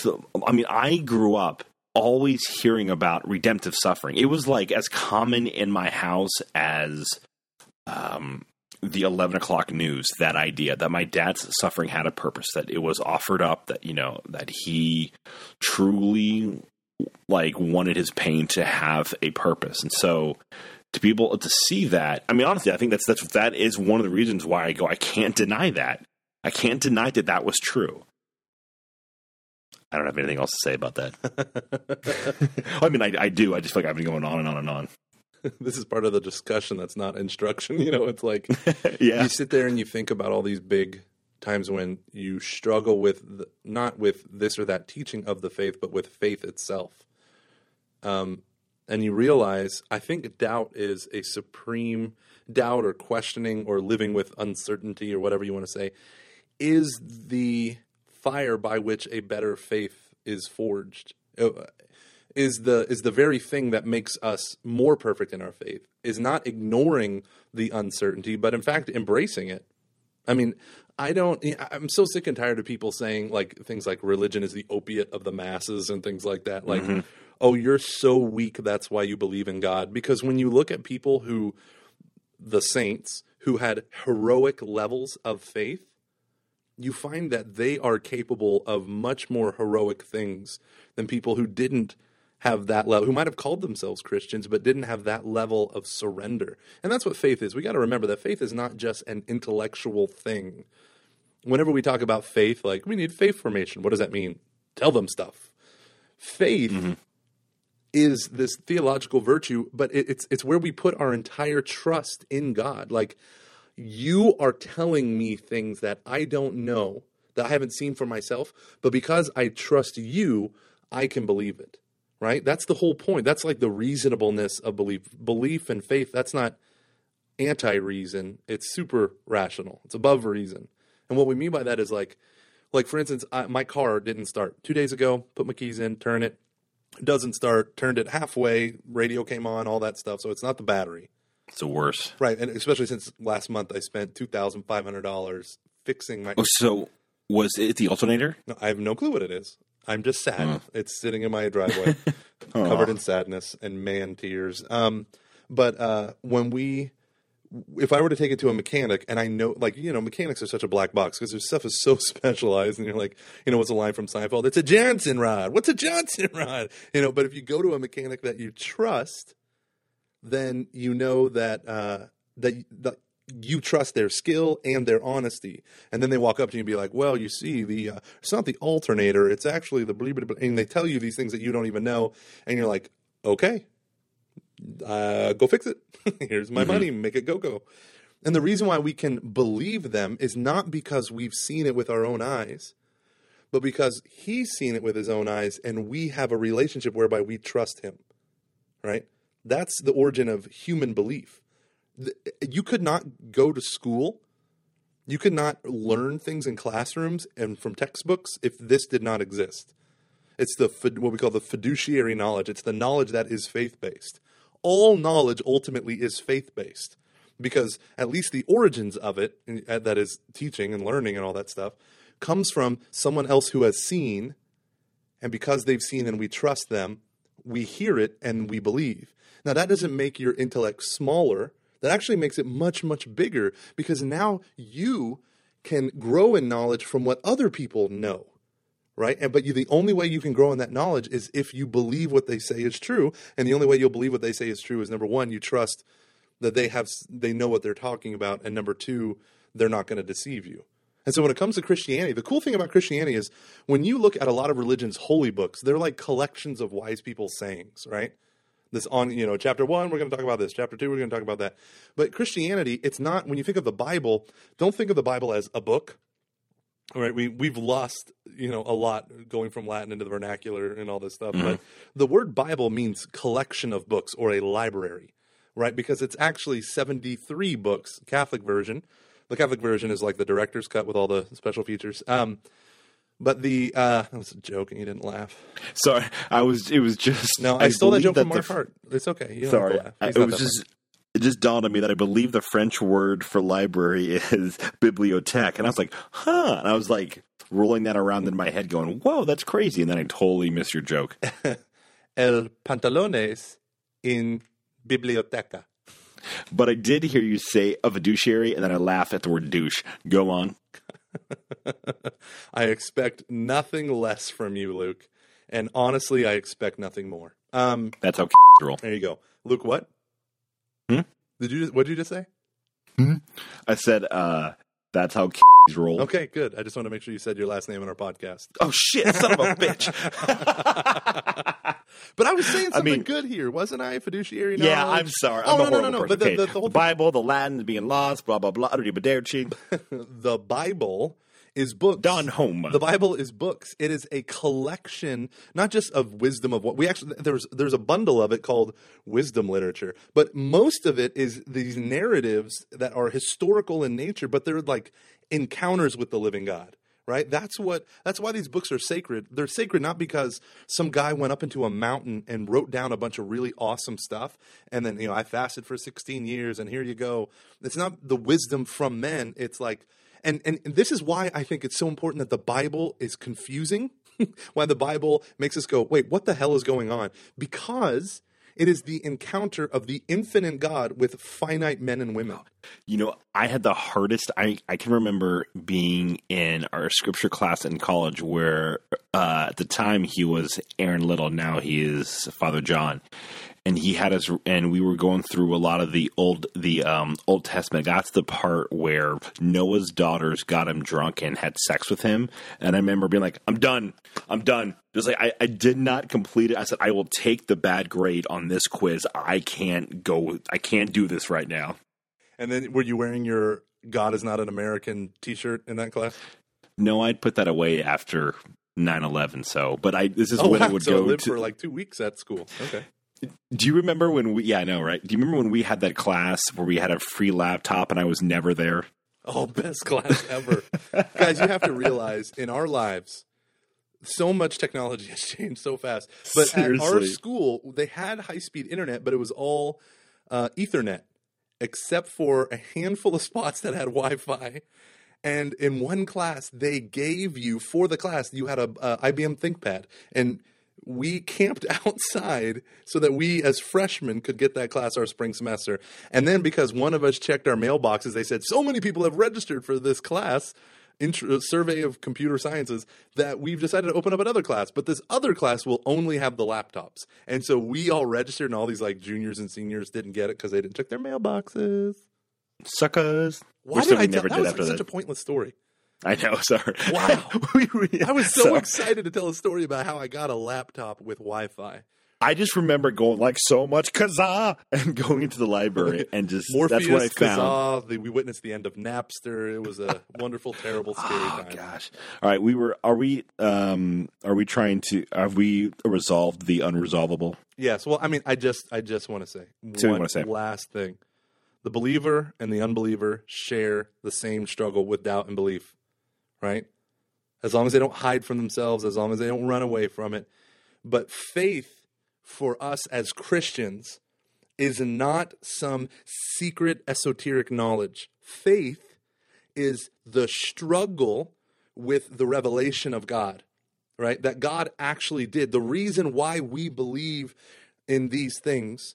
I mean, I grew up always hearing about redemptive suffering. It was like as common in my house as um. the eleven o'clock news, that idea that my dad's suffering had a purpose, that it was offered up, that, you know, that he truly like wanted his pain to have a purpose. And so to be able to see that, I mean, honestly, I think that's, that's, that is one of the reasons why I go, I can't deny that. I can't deny that that was true. I don't have anything else to say about that. I mean, I, I do. I just feel like I've been going on and on and on. This is part of the discussion that's not instruction. You know, it's like yeah. you sit there and you think about all these big times when you struggle with the, not with this or that teaching of the faith, but with faith itself. Um, and you realize, I think doubt is a supreme doubt or questioning or living with uncertainty or whatever you want to say is the fire by which a better faith is forged. It, Is the is the very thing that makes us more perfect in our faith, is not ignoring the uncertainty, but in fact embracing it. I mean, I don't – I'm so sick and tired of people saying like things like religion is the opiate of the masses and things like that. Like, mm-hmm. oh, you're so weak, that's why you believe in God. Because when you look at people who – the saints who had heroic levels of faith, you find that they are capable of much more heroic things than people who didn't have that level, who might have called themselves Christians but didn't have that level of surrender. And that's what faith is. We got to remember that faith is not just an intellectual thing. Whenever we talk about faith, like, we need faith formation. What does that mean? Tell them stuff. Faith mm-hmm. is this theological virtue, but it, it's it's where we put our entire trust in God. Like, you are telling me things that I don't know, that I haven't seen for myself, but because I trust you, I can believe it. Right? That's the whole point. That's like the reasonableness of belief. Belief and faith, that's not anti-reason. It's super rational. It's above reason. And what we mean by that is like, like for instance, I, my car didn't start. Two days ago, put my keys in, turn it. It doesn't start. Turned it halfway. Radio came on, all that stuff. So it's not the battery. It's the worst. Right. And especially since last month I spent two thousand five hundred dollars fixing my... Oh, so was it the alternator? No, I have no clue what it is. I'm just sad. Mm. It's sitting in my driveway, covered in sadness and man tears. Um, but uh, when we, if I were to take it to a mechanic, and I know, like, you know, mechanics are such a black box because their stuff is so specialized, and you're like, you know, what's a line from Seinfeld? It's a Johnson rod. What's a Johnson rod? You know, but if you go to a mechanic that you trust, then you know that uh, that that. you trust their skill and their honesty. And then they walk up to you and be like, well, you see, the uh, it's not the alternator. It's actually the blah, blah, blah. And they tell you these things that you don't even know. And you're like, okay, uh, go fix it. Here's my mm-hmm. money. Make it go-go. And the reason why we can believe them is not because we've seen it with our own eyes, but because he's seen it with his own eyes and we have a relationship whereby we trust him, right? That's the origin of human belief. You could not go to school. You could not learn things in classrooms and from textbooks if this did not exist. It's the what we call the fiduciary knowledge. It's the knowledge that is faith-based. All knowledge ultimately is faith-based because at least the origins of it, that is teaching and learning and all that stuff, comes from someone else who has seen, and because they've seen and we trust them, we hear it and we believe. Now, that doesn't make your intellect smaller. That actually makes it much, much bigger because now you can grow in knowledge from what other people know, right? And But you, the only way you can grow in that knowledge is if you believe what they say is true. And the only way you'll believe what they say is true is, number one, you trust that they have they know what they're talking about. And number two, they're not going to deceive you. And so when it comes to Christianity, the cool thing about Christianity is when you look at a lot of religion's holy books, they're like collections of wise people's sayings, right? This on, you know, chapter one, we're going to talk about this. Chapter two, we're going to talk about that. But Christianity, it's not, when you think of the Bible, don't think of the Bible as a book. All right. We, we've lost, you know, a lot going from Latin into the vernacular and all this stuff. Mm-hmm. But the word Bible means collection of books or a library, right? Because it's actually seventy-three books, Catholic version. The Catholic version is like the director's cut with all the special features. Um But the uh, – that was a joke and you didn't laugh. Sorry. I was – it was just – No, I, I stole that joke that from Mark Hart. It's okay. You don't sorry. Have to laugh. It was just – it just dawned on me that I believe the French word for library is bibliothèque. And I was like, huh. And I was like rolling that around in my head going, whoa, that's crazy. And then I totally missed your joke. El pantalones in biblioteca. But I did hear you say a fiduciary and then I laughed at the word douche. Go on. I expect nothing less from you, Luke. And honestly, I expect nothing more. Um, That's how roll. There you go. Luke, what? Hmm? Did you? What did you just say? Hmm? I said, uh, that's how roll. Okay, good. I just want to make sure you said your last name in our podcast. Oh, shit. Son of a bitch. But I was saying something I mean, good here, wasn't I? Fiduciary knowledge. Yeah, I'm sorry. I'm oh, a no, no, no, no. But the, the, the whole Bible, the Latin, being lost, blah, blah, blah. The Bible is books. Don Home. The Bible is books. It is a collection, not just of wisdom of what we actually – there's there's a bundle of it called wisdom literature. But most of it is these narratives that are historical in nature, but they're like encounters with the living God. Right? That's what that's why these books are sacred. They're sacred not because some guy went up into a mountain and wrote down a bunch of really awesome stuff and then, you know, I fasted for sixteen years and here you go. It's not the wisdom from men. It's like And, and and this is why I think it's so important that the Bible is confusing, why the Bible makes us go, wait, what the hell is going on? Because it is the encounter of the infinite God with finite men and women. You know, I had the hardest, I, I can remember being in our scripture class in college where uh, at the time he was Aaron Little, now he is Father John. And he had us, and we were going through a lot of the old, the um, Old Testament. That's the part where Noah's daughters got him drunk and had sex with him. And I remember being like, "I'm done, I'm done." It was like I, I did not complete it. I said, "I will take the bad grade on this quiz. I can't go. I can't do this right now." And then, were you wearing your "God is not an American" T-shirt in that class? No, I'd put that away after nine eleven. So, but I this is oh, when wow. I would so go I lived to for like two weeks at school. Okay. Do you remember when we – yeah, I know, right? Do you remember when we had that class where we had a free laptop and I was never there? Oh, best class ever. Guys, you have to realize in our lives, so much technology has changed so fast. But seriously, at our school, they had high-speed internet, but it was all uh, Ethernet except for a handful of spots that had Wi-Fi. And in one class, they gave you – for the class, you had a uh, I B M ThinkPad and – we camped outside so that we as freshmen could get that class our spring semester. And then because one of us checked our mailboxes, they said, so many people have registered for this class, intro, survey of computer sciences, that we've decided to open up another class. But this other class will only have the laptops. And so we all registered and all these like juniors and seniors didn't get it because they didn't check their mailboxes. Suckers. Why did I tell that? That was like such that. a pointless story. I know, sorry. Wow. we, we, I was so, so excited to tell a story about how I got a laptop with Wi-Fi. I just remember going like so much Kazaa and going into the library and just – that's what I found. Kazaa, the, we witnessed the end of Napster. It was a wonderful, terrible, scary oh, time. Oh, gosh. All right. We were – are we um, – are we trying to – have we resolved the unresolvable? Yes. Well, I mean I just I just want to say so one say. last thing. The believer and the unbeliever share the same struggle with doubt and belief. Right? As long as they don't hide from themselves, as long as they don't run away from it. But faith for us as Christians is not some secret esoteric knowledge. Faith is the struggle with the revelation of God, right? That God actually did. The reason why we believe in these things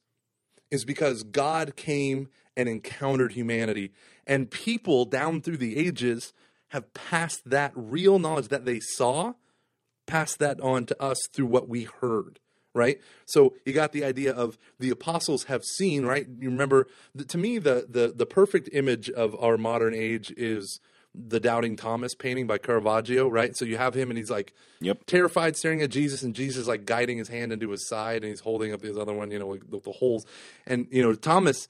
is because God came and encountered humanity. And people down through the ages have passed that real knowledge that they saw, passed that on to us through what we heard, right? So you got the idea of the apostles have seen, right? You remember, the, to me, the, the the perfect image of our modern age is the Doubting Thomas painting by Caravaggio, right? So you have him and he's like yep. terrified staring at Jesus and Jesus like guiding his hand into his side and he's holding up this other one, you know, like the, the holes. And, you know, Thomas...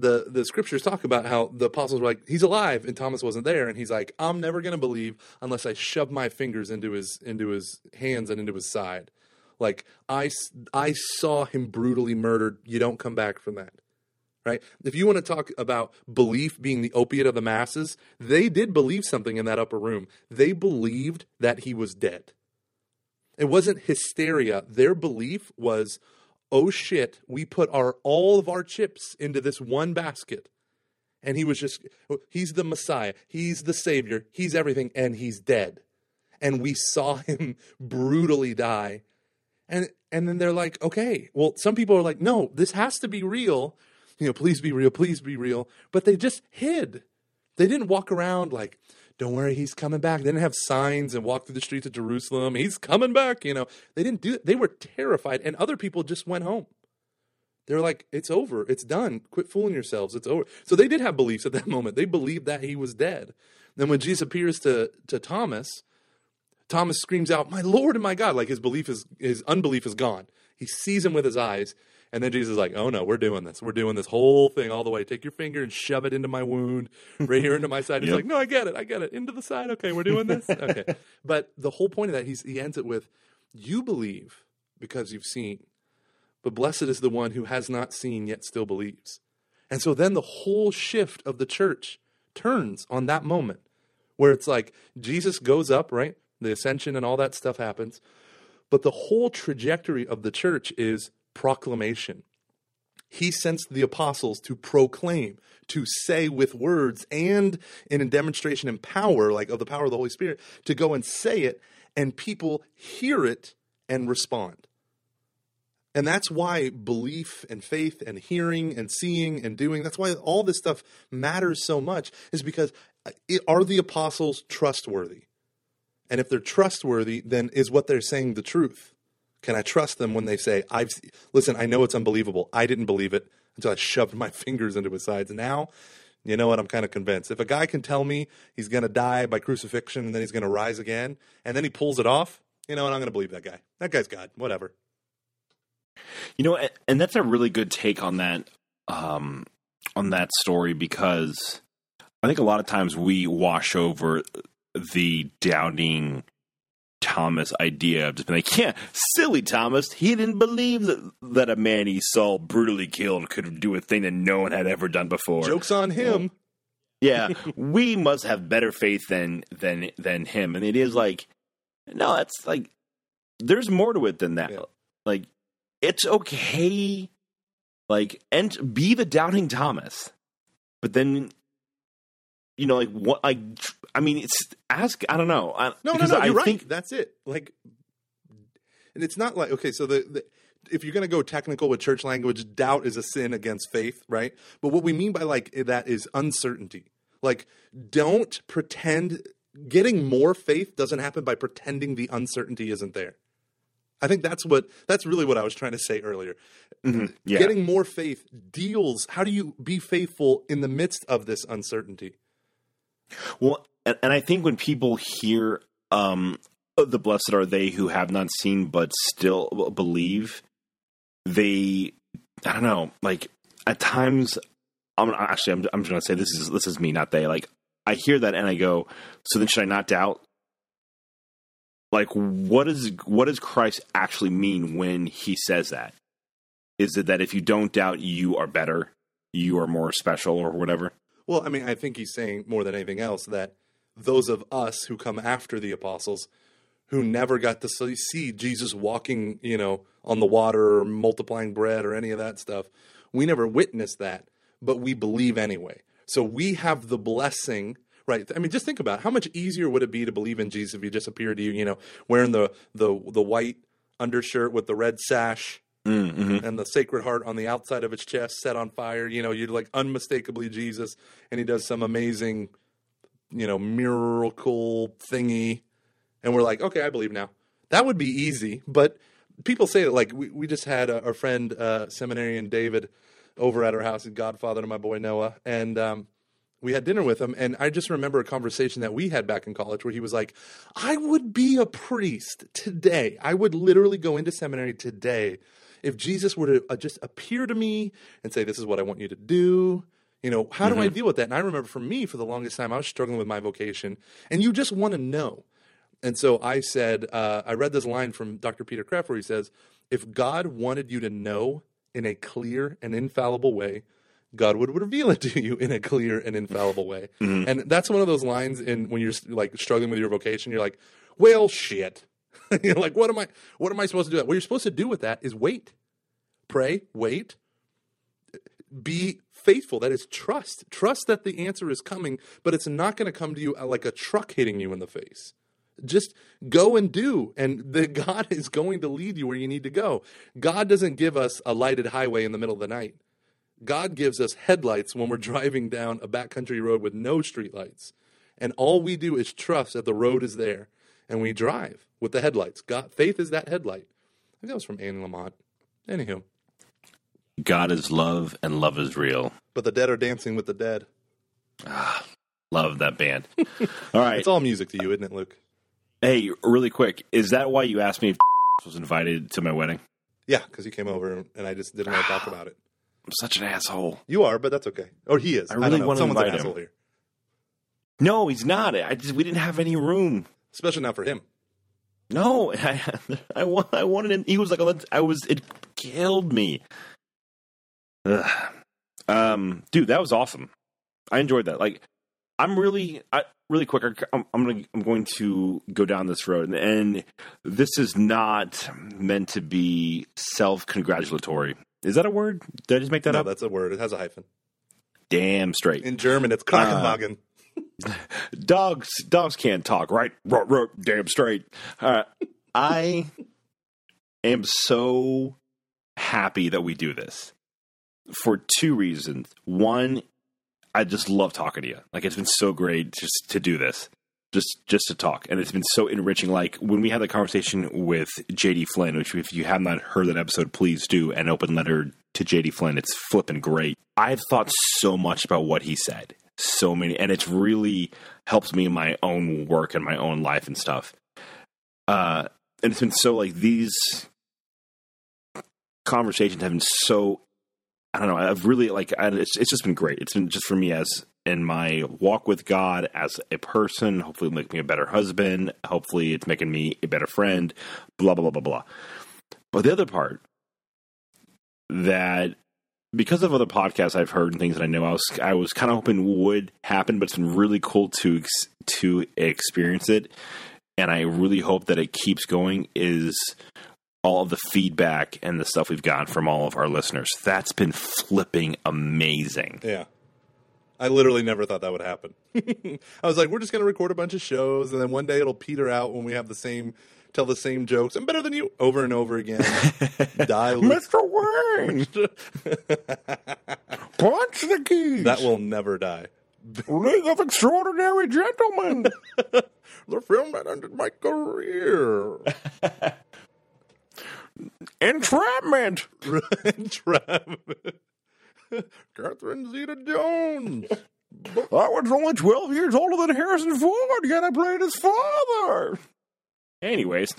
The, the scriptures talk about how the apostles were like, he's alive, and Thomas wasn't there. And he's like, I'm never going to believe unless I shove my fingers into his into his hands and into his side. Like, I, I saw him brutally murdered. You don't come back from that, right? If you want to talk about belief being the opiate of the masses, they did believe something in that upper room. They believed that he was dead. It wasn't hysteria. Their belief was, oh shit, we put our all of our chips into this one basket. And he was just, he's the Messiah. He's the Savior. He's everything. And he's dead. And we saw him brutally die. And and then they're like, okay, well, some people are like, no, this has to be real. You know, please be real. Please be real. But they just hid. They didn't walk around like, don't worry, he's coming back. They didn't have signs and walk through the streets of Jerusalem. He's coming back, you know. They didn't do it. They were terrified, and other people just went home. They were like, it's over. It's done. Quit fooling yourselves. It's over. So they did have beliefs at that moment. They believed that he was dead. Then when Jesus appears to, to Thomas, Thomas screams out, my Lord and my God. Like his belief is his unbelief is gone. He sees him with his eyes, and then Jesus is like, oh, no, we're doing this. We're doing this whole thing all the way. Take your finger and shove it into my wound, right here into my side. He's yep. like, no, I get it. I get it. Into the side. Okay, we're doing this. Okay. But the whole point of that, he's, he ends it with, you believe because you've seen. But blessed is the one who has not seen yet still believes. And so then the whole shift of the church turns on that moment where it's like Jesus goes up, right? The ascension and all that stuff happens. But the whole trajectory of the church is proclamation. he sent the apostles to proclaim, to say with words and in a demonstration in power, like of the power of the Holy Spirit, to go and say it, and people hear it and respond. And that's why belief and faith and hearing and seeing and doing, that's why all this stuff matters so much, is because it, are the apostles trustworthy? And if they're trustworthy, then is what they're saying the truth? Can I trust them when they say, "I've listen, I know it's unbelievable. I didn't believe it until I shoved my fingers into his sides. Now, you know what? I'm kind of convinced. If a guy can tell me he's going to die by crucifixion and then he's going to rise again, and then he pulls it off, you know what? I'm going to believe that guy. That guy's God, whatever." You know, and that's a really good take on that, um, on that story, because I think a lot of times we wash over the doubting Thomas idea of just being like, yeah, silly Thomas. He didn't believe that, that a man he saw brutally killed could do a thing that no one had ever done before. Joke's on him. Yeah, we must have better faith than than than him. And it is like, no, that's like, there's more to it than that. Yeah. Like, it's okay, like, and be the doubting Thomas, but then, you know, like what, like, I mean, it's ask. I don't know. I, no, no, no. You're I right. Think, that's it. Like, and it's not like okay. So the, the if you're gonna go technical with church language, doubt is a sin against faith, right? But what we mean by like that is uncertainty. Like, don't pretend. Getting more faith doesn't happen by pretending the uncertainty isn't there. I think that's what that's really what I was trying to say earlier. Mm-hmm. Yeah. Getting more faith deals. How do you be faithful in the midst of this uncertainty? Well, and, and I think when people hear um, the blessed are they who have not seen but still believe, they I don't know. Like at times, I'm actually I'm, I'm just gonna say this is this is me, not they. Like I hear that and I go, so then should I not doubt? Like, what is what does Christ actually mean when he says that? Is it that if you don't doubt, you are better, you are more special or whatever? Well, I mean, I think he's saying more than anything else that those of us who come after the apostles who never got to see Jesus walking, you know, on the water or multiplying bread or any of that stuff, we never witnessed that, but we believe anyway. So we have the blessing. Right. I mean, just think about it. How much easier would it be to believe in Jesus if he just appeared to you, you know, wearing the the, the white undershirt with the red sash mm-hmm. and the Sacred Heart on the outside of its chest set on fire. You know, you're like unmistakably Jesus, and he does some amazing, you know, miracle thingy. And we're like, okay, I believe now. That would be easy. But people say that, like, we, we just had a, our friend, uh, seminarian David, over at our house, and godfather to my boy Noah. And, um, we had dinner with him, and I just remember a conversation that we had back in college where he was like, I would be a priest today. I would literally go into seminary today if Jesus were to just appear to me and say, this is what I want you to do. You know, how do mm-hmm. I deal with that? And I remember for me, for the longest time, I was struggling with my vocation, and you just want to know. And so I said, uh, I read this line from Doctor Peter Kraft where he says, if God wanted you to know in a clear and infallible way, God would reveal it to you in a clear and infallible way. Mm-hmm. And that's one of those lines in when you're like struggling with your vocation, you're like, well, shit. You're like, what am I, what am I supposed to do? That? What you're supposed to do with that is wait, pray, wait, be faithful. That is trust. Trust that the answer is coming, but it's not going to come to you like a truck hitting you in the face. Just go and do, and the God is going to lead you where you need to go. God doesn't give us a lighted highway in the middle of the night. God gives us headlights when we're driving down a backcountry road with no streetlights. And all we do is trust that the road is there, and we drive with the headlights. God, faith is that headlight. I think that was from Annie Lamott. Anywho. God is love, and love is real. But the dead are dancing with the dead. Ah, love that band. All right. It's all music to you, isn't it, Luke? Hey, really quick. Is that why you asked me if was invited to my wedding? Yeah, because he came over, and I just didn't want to talk about it. I'm such an asshole. You are, but that's okay. Or he is. I really I want to Someone's invite an asshole him. Here. No, he's not. I just, we didn't have any room, especially not for him. No, I I, want, I wanted him. He was like, I was. It killed me. Ugh. Um, dude, that was awesome. I enjoyed that. Like, I'm really, I, really quick. I'm, I'm gonna, I'm going to go down this road, and this is not meant to be self-congratulatory. Is that a word? Did I just make that no, up? No, that's a word. It has a hyphen. Damn straight. In German, it's Krankenwagen. Uh, dogs, dogs can't talk, right? Ruh, ruh, damn straight. Uh, I am so happy that we do this for two reasons. One, I just love talking to you. Like, it's been so great just to do this, just just to talk. And it's been so enriching. Like, when we had the conversation with J D Flynn, which if you have not heard that episode, please do an open letter to J D Flynn. It's flipping great. I've thought so much about what he said, so many, and it's really helped me in my own work and my own life and stuff. Uh, and it's been so, like, these conversations have been so, I don't know. I've really like, I, it's, it's just been great. It's been just for me as in my walk with God as a person, hopefully it'll make me a better husband. Hopefully it's making me a better friend, blah, blah, blah, blah. But the other part that because of other podcasts I've heard and things that I know I was, I was kind of hoping would happen, but it's been really cool to, to experience it. And I really hope that it keeps going is all of the feedback and the stuff we've gotten from all of our listeners. That's been flipping amazing. Yeah. I literally never thought that would happen. I was like, we're just going to record a bunch of shows, and then one day it'll peter out when we have the same, tell the same jokes. I'm better than you over and over again. Die, Mister Wayne. Punch the keys. That will never die. League of Extraordinary Gentlemen. The film that ended my career. Entrapment. Entrapment. Catherine Zeta-Jones. I was only twelve years older than Harrison Ford, yet I played his father. Anyways,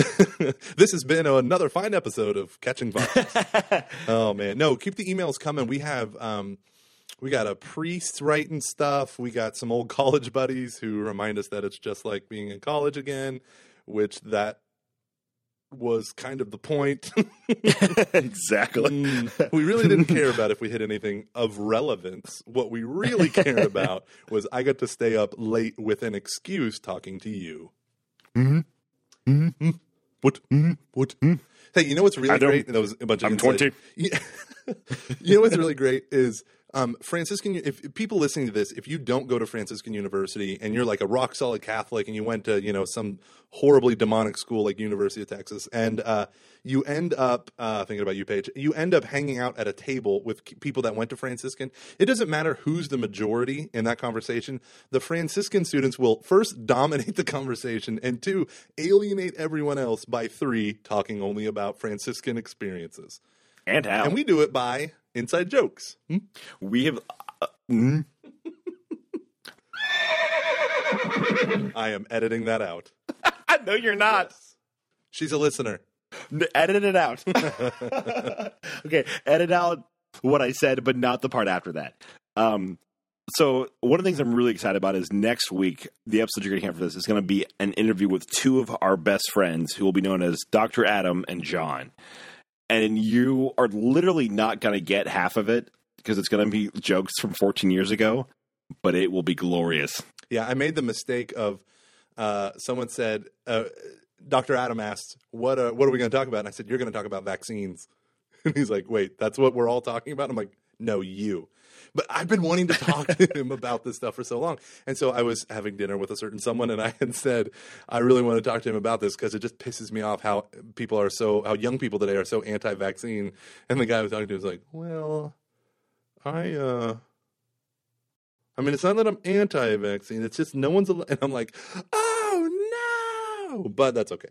this has been another fine episode of Catching Foxes. Oh man, no, keep the emails coming. We have um, we got a priest writing stuff. We got some old college buddies who remind us that it's just like being in college again, which that. was kind of the point. Exactly. We really didn't care about if we hit anything of relevance. What we really cared about was I got to stay up late with an excuse talking to you. Mm-hmm. Mm-hmm. What? Mm-hmm. What? Mm-hmm. Hey, you know what's really great? That was a bunch of I'm insight. twenty. You know what's really great is um, Franciscan – if people listening to this, if you don't go to Franciscan University and you're like a rock-solid Catholic and you went to, you know, some horribly demonic school like University of Texas and uh, you end up uh, – thinking about you, Paige. You end up hanging out at a table with people that went to Franciscan. It doesn't matter who's the majority in that conversation. The Franciscan students will, first, dominate the conversation and, two, alienate everyone else by, three, talking only about Franciscan experiences. And how. And we do it by inside jokes. Hmm? We have... Uh, mm. I am editing that out. No, you're not. Yes. She's a listener. N- edit it out. Okay, edit out what I said, but not the part after that. Um, so one of the things I'm really excited about is next week, the episode you're going to hear for this is going to be an interview with two of our best friends who will be known as Doctor Adam and John. And you are literally not going to get half of it because it's going to be jokes from fourteen years ago, but it will be glorious. Yeah, I made the mistake of uh, someone said, uh, Doctor Adam asked, what, uh, what are we going to talk about? And I said, you're going to talk about vaccines. And he's like, wait, that's what we're all talking about? I'm like, no, you. But I've been wanting to talk to him about this stuff for so long. And so I was having dinner with a certain someone, and I had said, I really want to talk to him about this because it just pisses me off how people are so – how young people today are so anti-vaccine. And the guy I was talking to was like, well, I uh, – I mean, it's not that I'm anti-vaccine. It's just no one's al- – and I'm like, oh, no. But that's okay.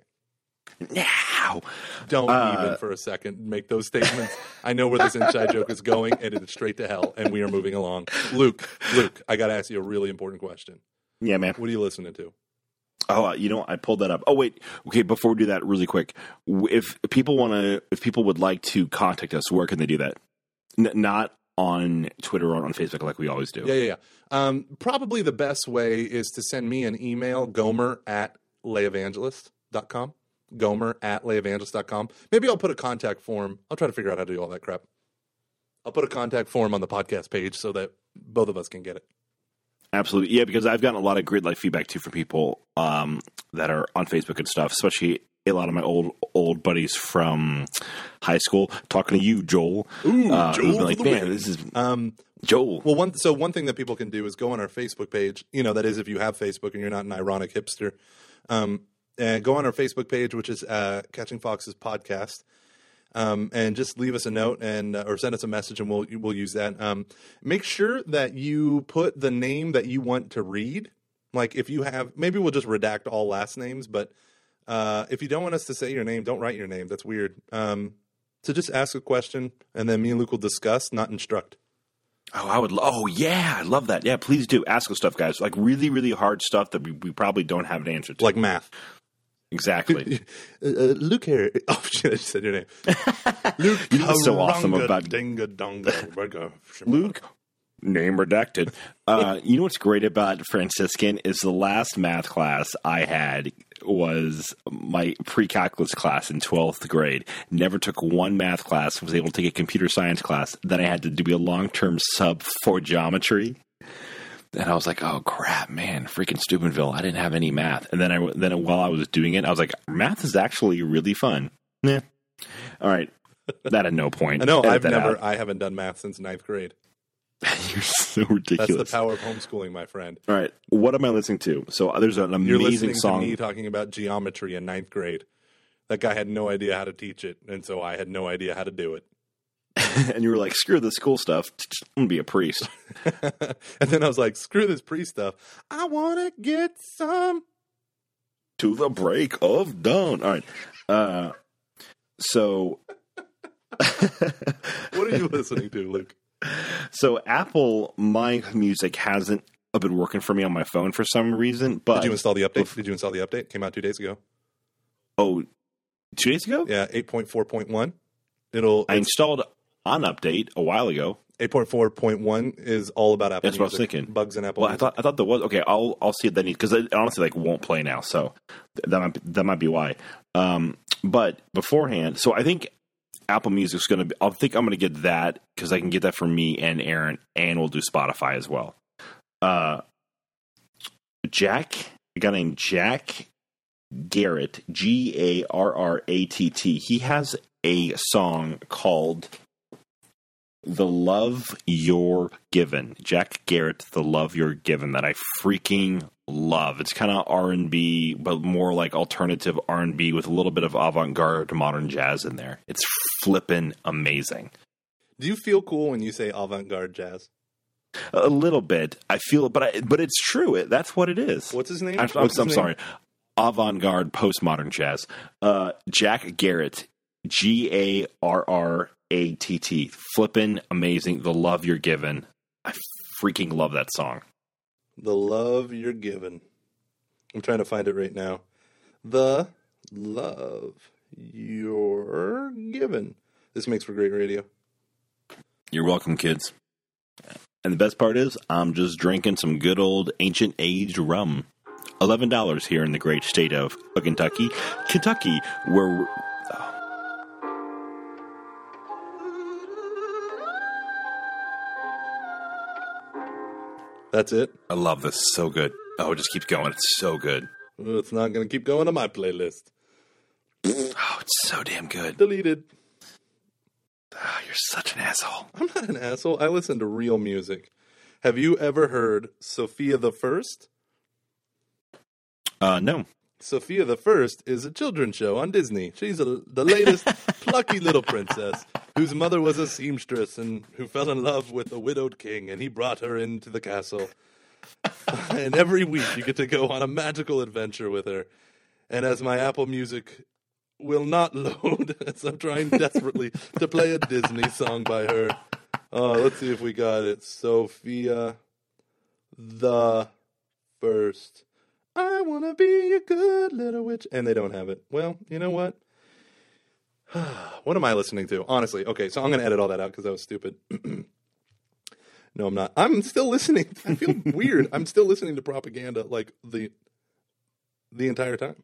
No. Don't uh, even for a second make those statements. I know where this inside joke is going, and it's straight to hell, and we are moving along. Luke, Luke, I got to ask you a really important question. Yeah, man. What are you listening to? Oh, you know, I pulled that up. Oh, wait. Okay, before we do that, really quick, if people want to, if people would like to contact us, where can they do that? N- not on Twitter or on Facebook like we always do. Yeah, yeah, yeah. Um, probably the best way is to send me an email, gomer at layevangelist dot com. Gomer at layevangelist dot com. Maybe I'll put a contact form. I'll try to figure out how to do all that crap. I'll put a contact form on the podcast page so that both of us can get it. Absolutely. Yeah, because I've gotten a lot of grid life feedback too from people um, that are on Facebook and stuff, especially a lot of my old old buddies from high school talking to you, Joel. Ooh, uh, Joel, been like, man, this is um, Joel. Well, one so one thing that people can do is go on our Facebook page. You know, that is if you have Facebook and you're not an ironic hipster. Um, and go on our Facebook page, which is uh, Catching Foxes Podcast. Um, and just leave us a note and uh, or send us a message, and we'll we'll use that. Um, make sure that you put the name that you want to read. Like if you have – maybe we'll just redact all last names, but uh, if you don't want us to say your name, don't write your name. That's weird. Um, so just ask a question, and then me and Luke will discuss, not instruct. Oh, I would – oh, yeah. I love that. Yeah, please do. Ask us stuff, guys. Like really, really hard stuff that we, we probably don't have an answer to. Like math. Exactly. uh, Luke here. Oh, shit, I just said your name. Luke. You're so awesome about dinga-donga. Luke. Name redacted. Uh, you know what's great about Franciscan is the last math class I had was my pre-calculus class in twelfth grade. Never took one math class. Was able to take a computer science class. Then I had to do a long-term sub for geometry. And I was like, oh, crap, man, freaking Steubenville. I didn't have any math. And then I then while I was doing it, I was like, math is actually really fun. Yeah. All right. That at no point. No, I've never out. I haven't done math since ninth grade. You're so ridiculous. That's the power of homeschooling, my friend. All right. What am I listening to? So there's an amazing song. You're listening song. to me talking about geometry in ninth grade. That guy had no idea how to teach it, and so I had no idea how to do it. And you were like, screw this school stuff. I'm going to be a priest. And then I was like, screw this priest stuff. I want to get some. To the break of dawn. All right. Uh, so. What are you listening to, Luke? So Apple, my music hasn't been working for me on my phone for some reason. But did you install the update? If, did you install the update? Came out two days ago. Oh, two days ago? Yeah, eight point four point one. It'll. I installed an update a while ago. eight point four point one is all about Apple. That's music, what I was thinking. Bugs in Apple. Well, I thought I thought there was. Okay, I'll I'll see if that needs because it honestly like won't play now. So that might be, that might be why. Um, but beforehand, so I think. Apple Music's going to be – I think I'm going to get that because I can get that for me and Aaron, and we'll do Spotify as well. Uh, Jack, a guy named Jack Garrett, G A R R A T T. He has a song called The Love You're Given. Jack Garrett, The Love You're Given that I freaking love. It's kind of R and B, but more like alternative R and B with a little bit of avant-garde modern jazz in there. It's flippin' amazing. Do you feel cool when you say avant-garde jazz? A little bit. I feel, but I, but it's true. It, that's what it is. What's his name? I, What's I'm, his I'm name? sorry. Avant-garde postmodern jazz. Uh, Jack Garrett, G A R R A T T. Flippin' amazing. The Love You're Given. I freaking love that song. The Love You're Given. I'm trying to find it right now. The Love You're Given. This makes for great radio. You're welcome, kids. And the best part is, I'm just drinking some good old ancient aged rum. eleven dollars here in the great state of Kentucky. Kentucky, where... That's it. I love this. So good. Oh, it just keeps going. It's so good. Well, it's not going to keep going on my playlist. Oh, it's so damn good. Deleted. Oh, you're such an asshole. I'm not an asshole. I listen to real music. Have you ever heard Sophia the First? Uh, no. Sophia the First is a children's show on Disney. She's a, the latest plucky little princess whose mother was a seamstress and who fell in love with a widowed king, and he brought her into the castle. And every week you get to go on a magical adventure with her. And as my Apple Music will not load, as I'm trying desperately to play a Disney song by her. Oh, let's see if we got it. Sophia the First. I want to be a good little witch. And they don't have it. Well, you know what? What am I listening to? Honestly. Okay, so I'm going to edit all that out because I was stupid. No, I'm not. I'm still listening. I feel weird. I'm still listening to Propaganda like the the entire time.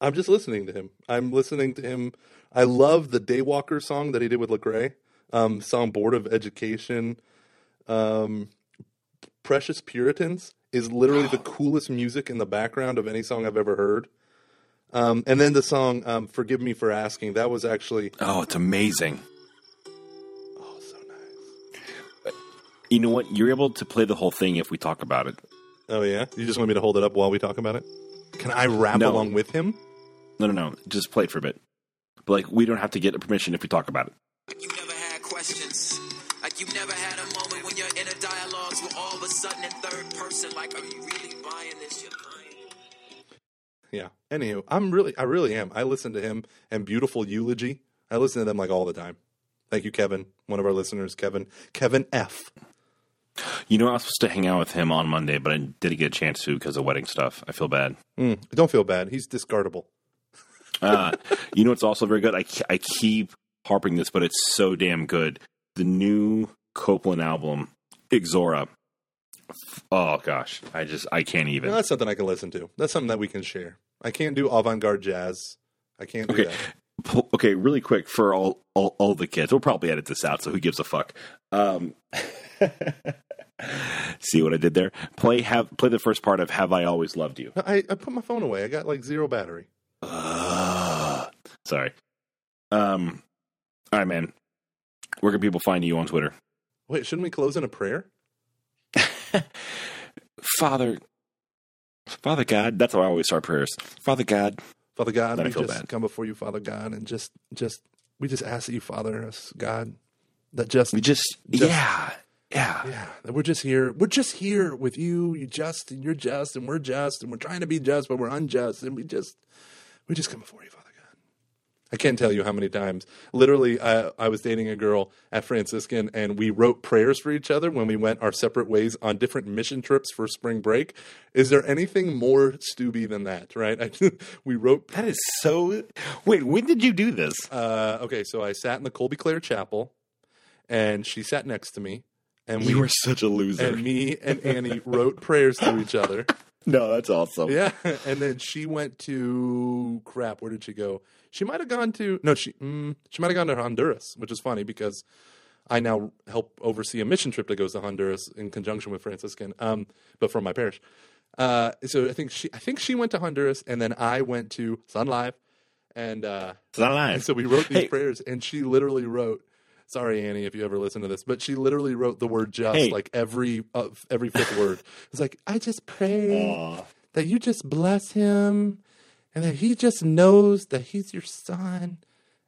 I'm just listening to him. I'm listening to him. I love the Daywalker song that he did with Lecrae. Um, song Board of Education. Um, Precious Puritans is literally the coolest music in the background of any song I've ever heard. Um, and then the song, um, Forgive Me for Asking, that was actually... Oh, it's amazing. Oh, so nice. But you know what? You're able to play the whole thing if we talk about it. Oh, yeah? You just want me to hold it up while we talk about it? Can I rap no. along with him? No, no, no. Just play it for a bit. But, like, we don't have to get permission if we talk about it. Like you never had questions. Like you never had a moment when your inner dialogues were all of a sudden in third person. Like, are you really buying this? You're lying. Yeah. Anywho, I'm really, I really am. I listen to him and Beautiful Eulogy. I listen to them like all the time. Thank you, Kevin. One of our listeners, Kevin, Kevin F. You know, I was supposed to hang out with him on Monday, but I didn't get a chance to because of wedding stuff. I feel bad. Mm, don't feel bad. He's discardable. uh, you know, it's also very good. I, I keep harping this, but it's so damn good. The new Copeland album, Ixora. Oh gosh, I just I can't even. No, that's something I can listen to. That's something that we can share. I can't do avant-garde jazz. I can't do okay. that. Okay, really quick for all, all all the kids. We'll probably edit this out, so who gives a fuck? Um, see what I did there? Play have play the first part of "Have I Always Loved You." No, I, I put my phone away. I got like zero battery. Uh, sorry. Um. All right, man. Where can people find you on Twitter? Wait, shouldn't we close in a prayer? Father, Father God, that's how I always start prayers. Father God, Father God, we just bad. come before you, Father God, and just, just, we just ask that you father us, God, that just, we just, just yeah, yeah, yeah, that we're just here, we're just here with you, you just, and you're just, and we're just, and we're trying to be just, but we're unjust, and we just, we just come before you, Father. I can't tell you how many times. Literally, I, I was dating a girl at Franciscan, and we wrote prayers for each other when we went our separate ways on different mission trips for spring break. Is there anything more Stubby than that, right? I, we wrote... That is so... Wait, when did you do this? Uh, okay, so I sat in the Colby Clare Chapel, and she sat next to me. And we, you were such a loser. And me and Annie wrote prayers to each other. No, that's awesome. Yeah, and then she went to... Crap, where did she go? She might have gone to no, she mm, she might have gone to Honduras, which is funny because I now help oversee a mission trip that goes to Honduras in conjunction with Franciscan, um, but from my parish. Uh, so I think she I think she went to Honduras, and then I went to Sun Life, and uh, Sun Life. And so we wrote these hey. prayers, and she literally wrote. Sorry, Annie, if you ever listen to this, but she literally wrote the word "just" hey. like every uh, every fifth word. It's like I just pray Aww. that you just bless him. And that he just knows that he's your son.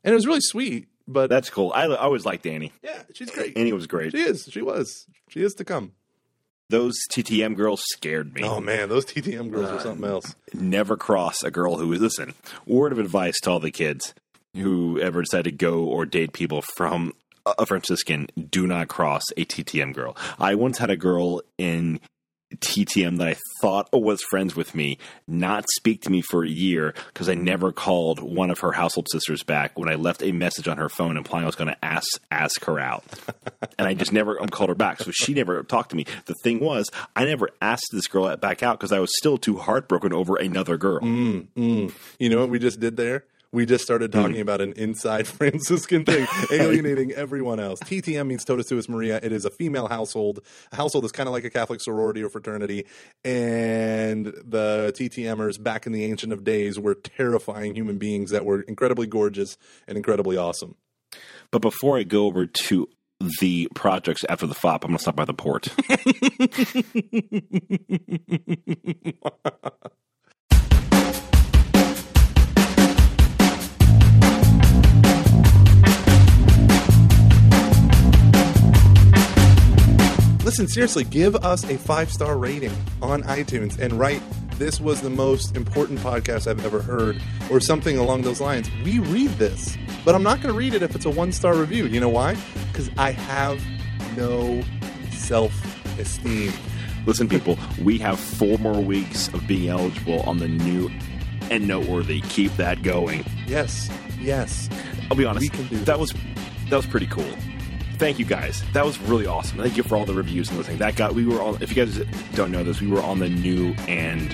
And it was really sweet. But that's cool. I, I always liked Annie. Yeah, she's great. Annie was great. She is. She was. She is to come. Those T T M girls scared me. Oh, man. Those T T M girls uh, were something else. Never cross a girl who is, listen, word of advice to all the kids who ever decide to go or date people from a Franciscan, do not cross a T T M girl. I once had a girl in T T M that I thought was friends with me not speak to me for a year because I never called one of her household sisters back when I left a message on her phone implying I was going to ask ask her out. And I just never called her back. So she never talked to me. The thing was, I never asked this girl back out because I was still too heartbroken over another girl. Mm, mm. You know what we just did there? We just started talking mm. about an inside Franciscan thing, alienating everyone else. T T M means Totus Tuus Maria. It is a female household. A household is kind of like a Catholic sorority or fraternity. And the T T Mers back in the Ancient of Days were terrifying human beings that were incredibly gorgeous and incredibly awesome. But before I go over to the projects after the F O P, I'm going to stop by the port. Listen, seriously, give us a five-star rating on iTunes and write, this was the most important podcast I've ever heard, or something along those lines. We read this, but I'm not going to read it if it's a one-star review. You know why? Because I have no self-esteem. Listen, people, we have four more weeks of being eligible on the new and noteworthy. Keep that going. Yes, yes. I'll be honest. We can do that. That was, that was pretty cool. Thank you guys. That was really awesome. Thank you for all the reviews and listening. That got we were on. If you guys don't know this, we were on the new and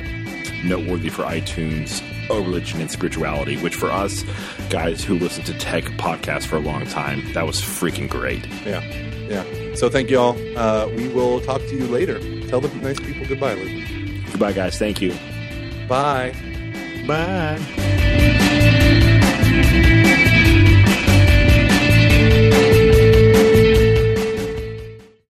noteworthy for iTunes, oh, religion and spirituality. Which for us guys who listen to tech podcasts for a long time, that was freaking great. Yeah, yeah. So thank y'all. Uh, we will talk to you later. Tell the nice people goodbye, Luke. Goodbye, guys. Thank you. Bye. Bye.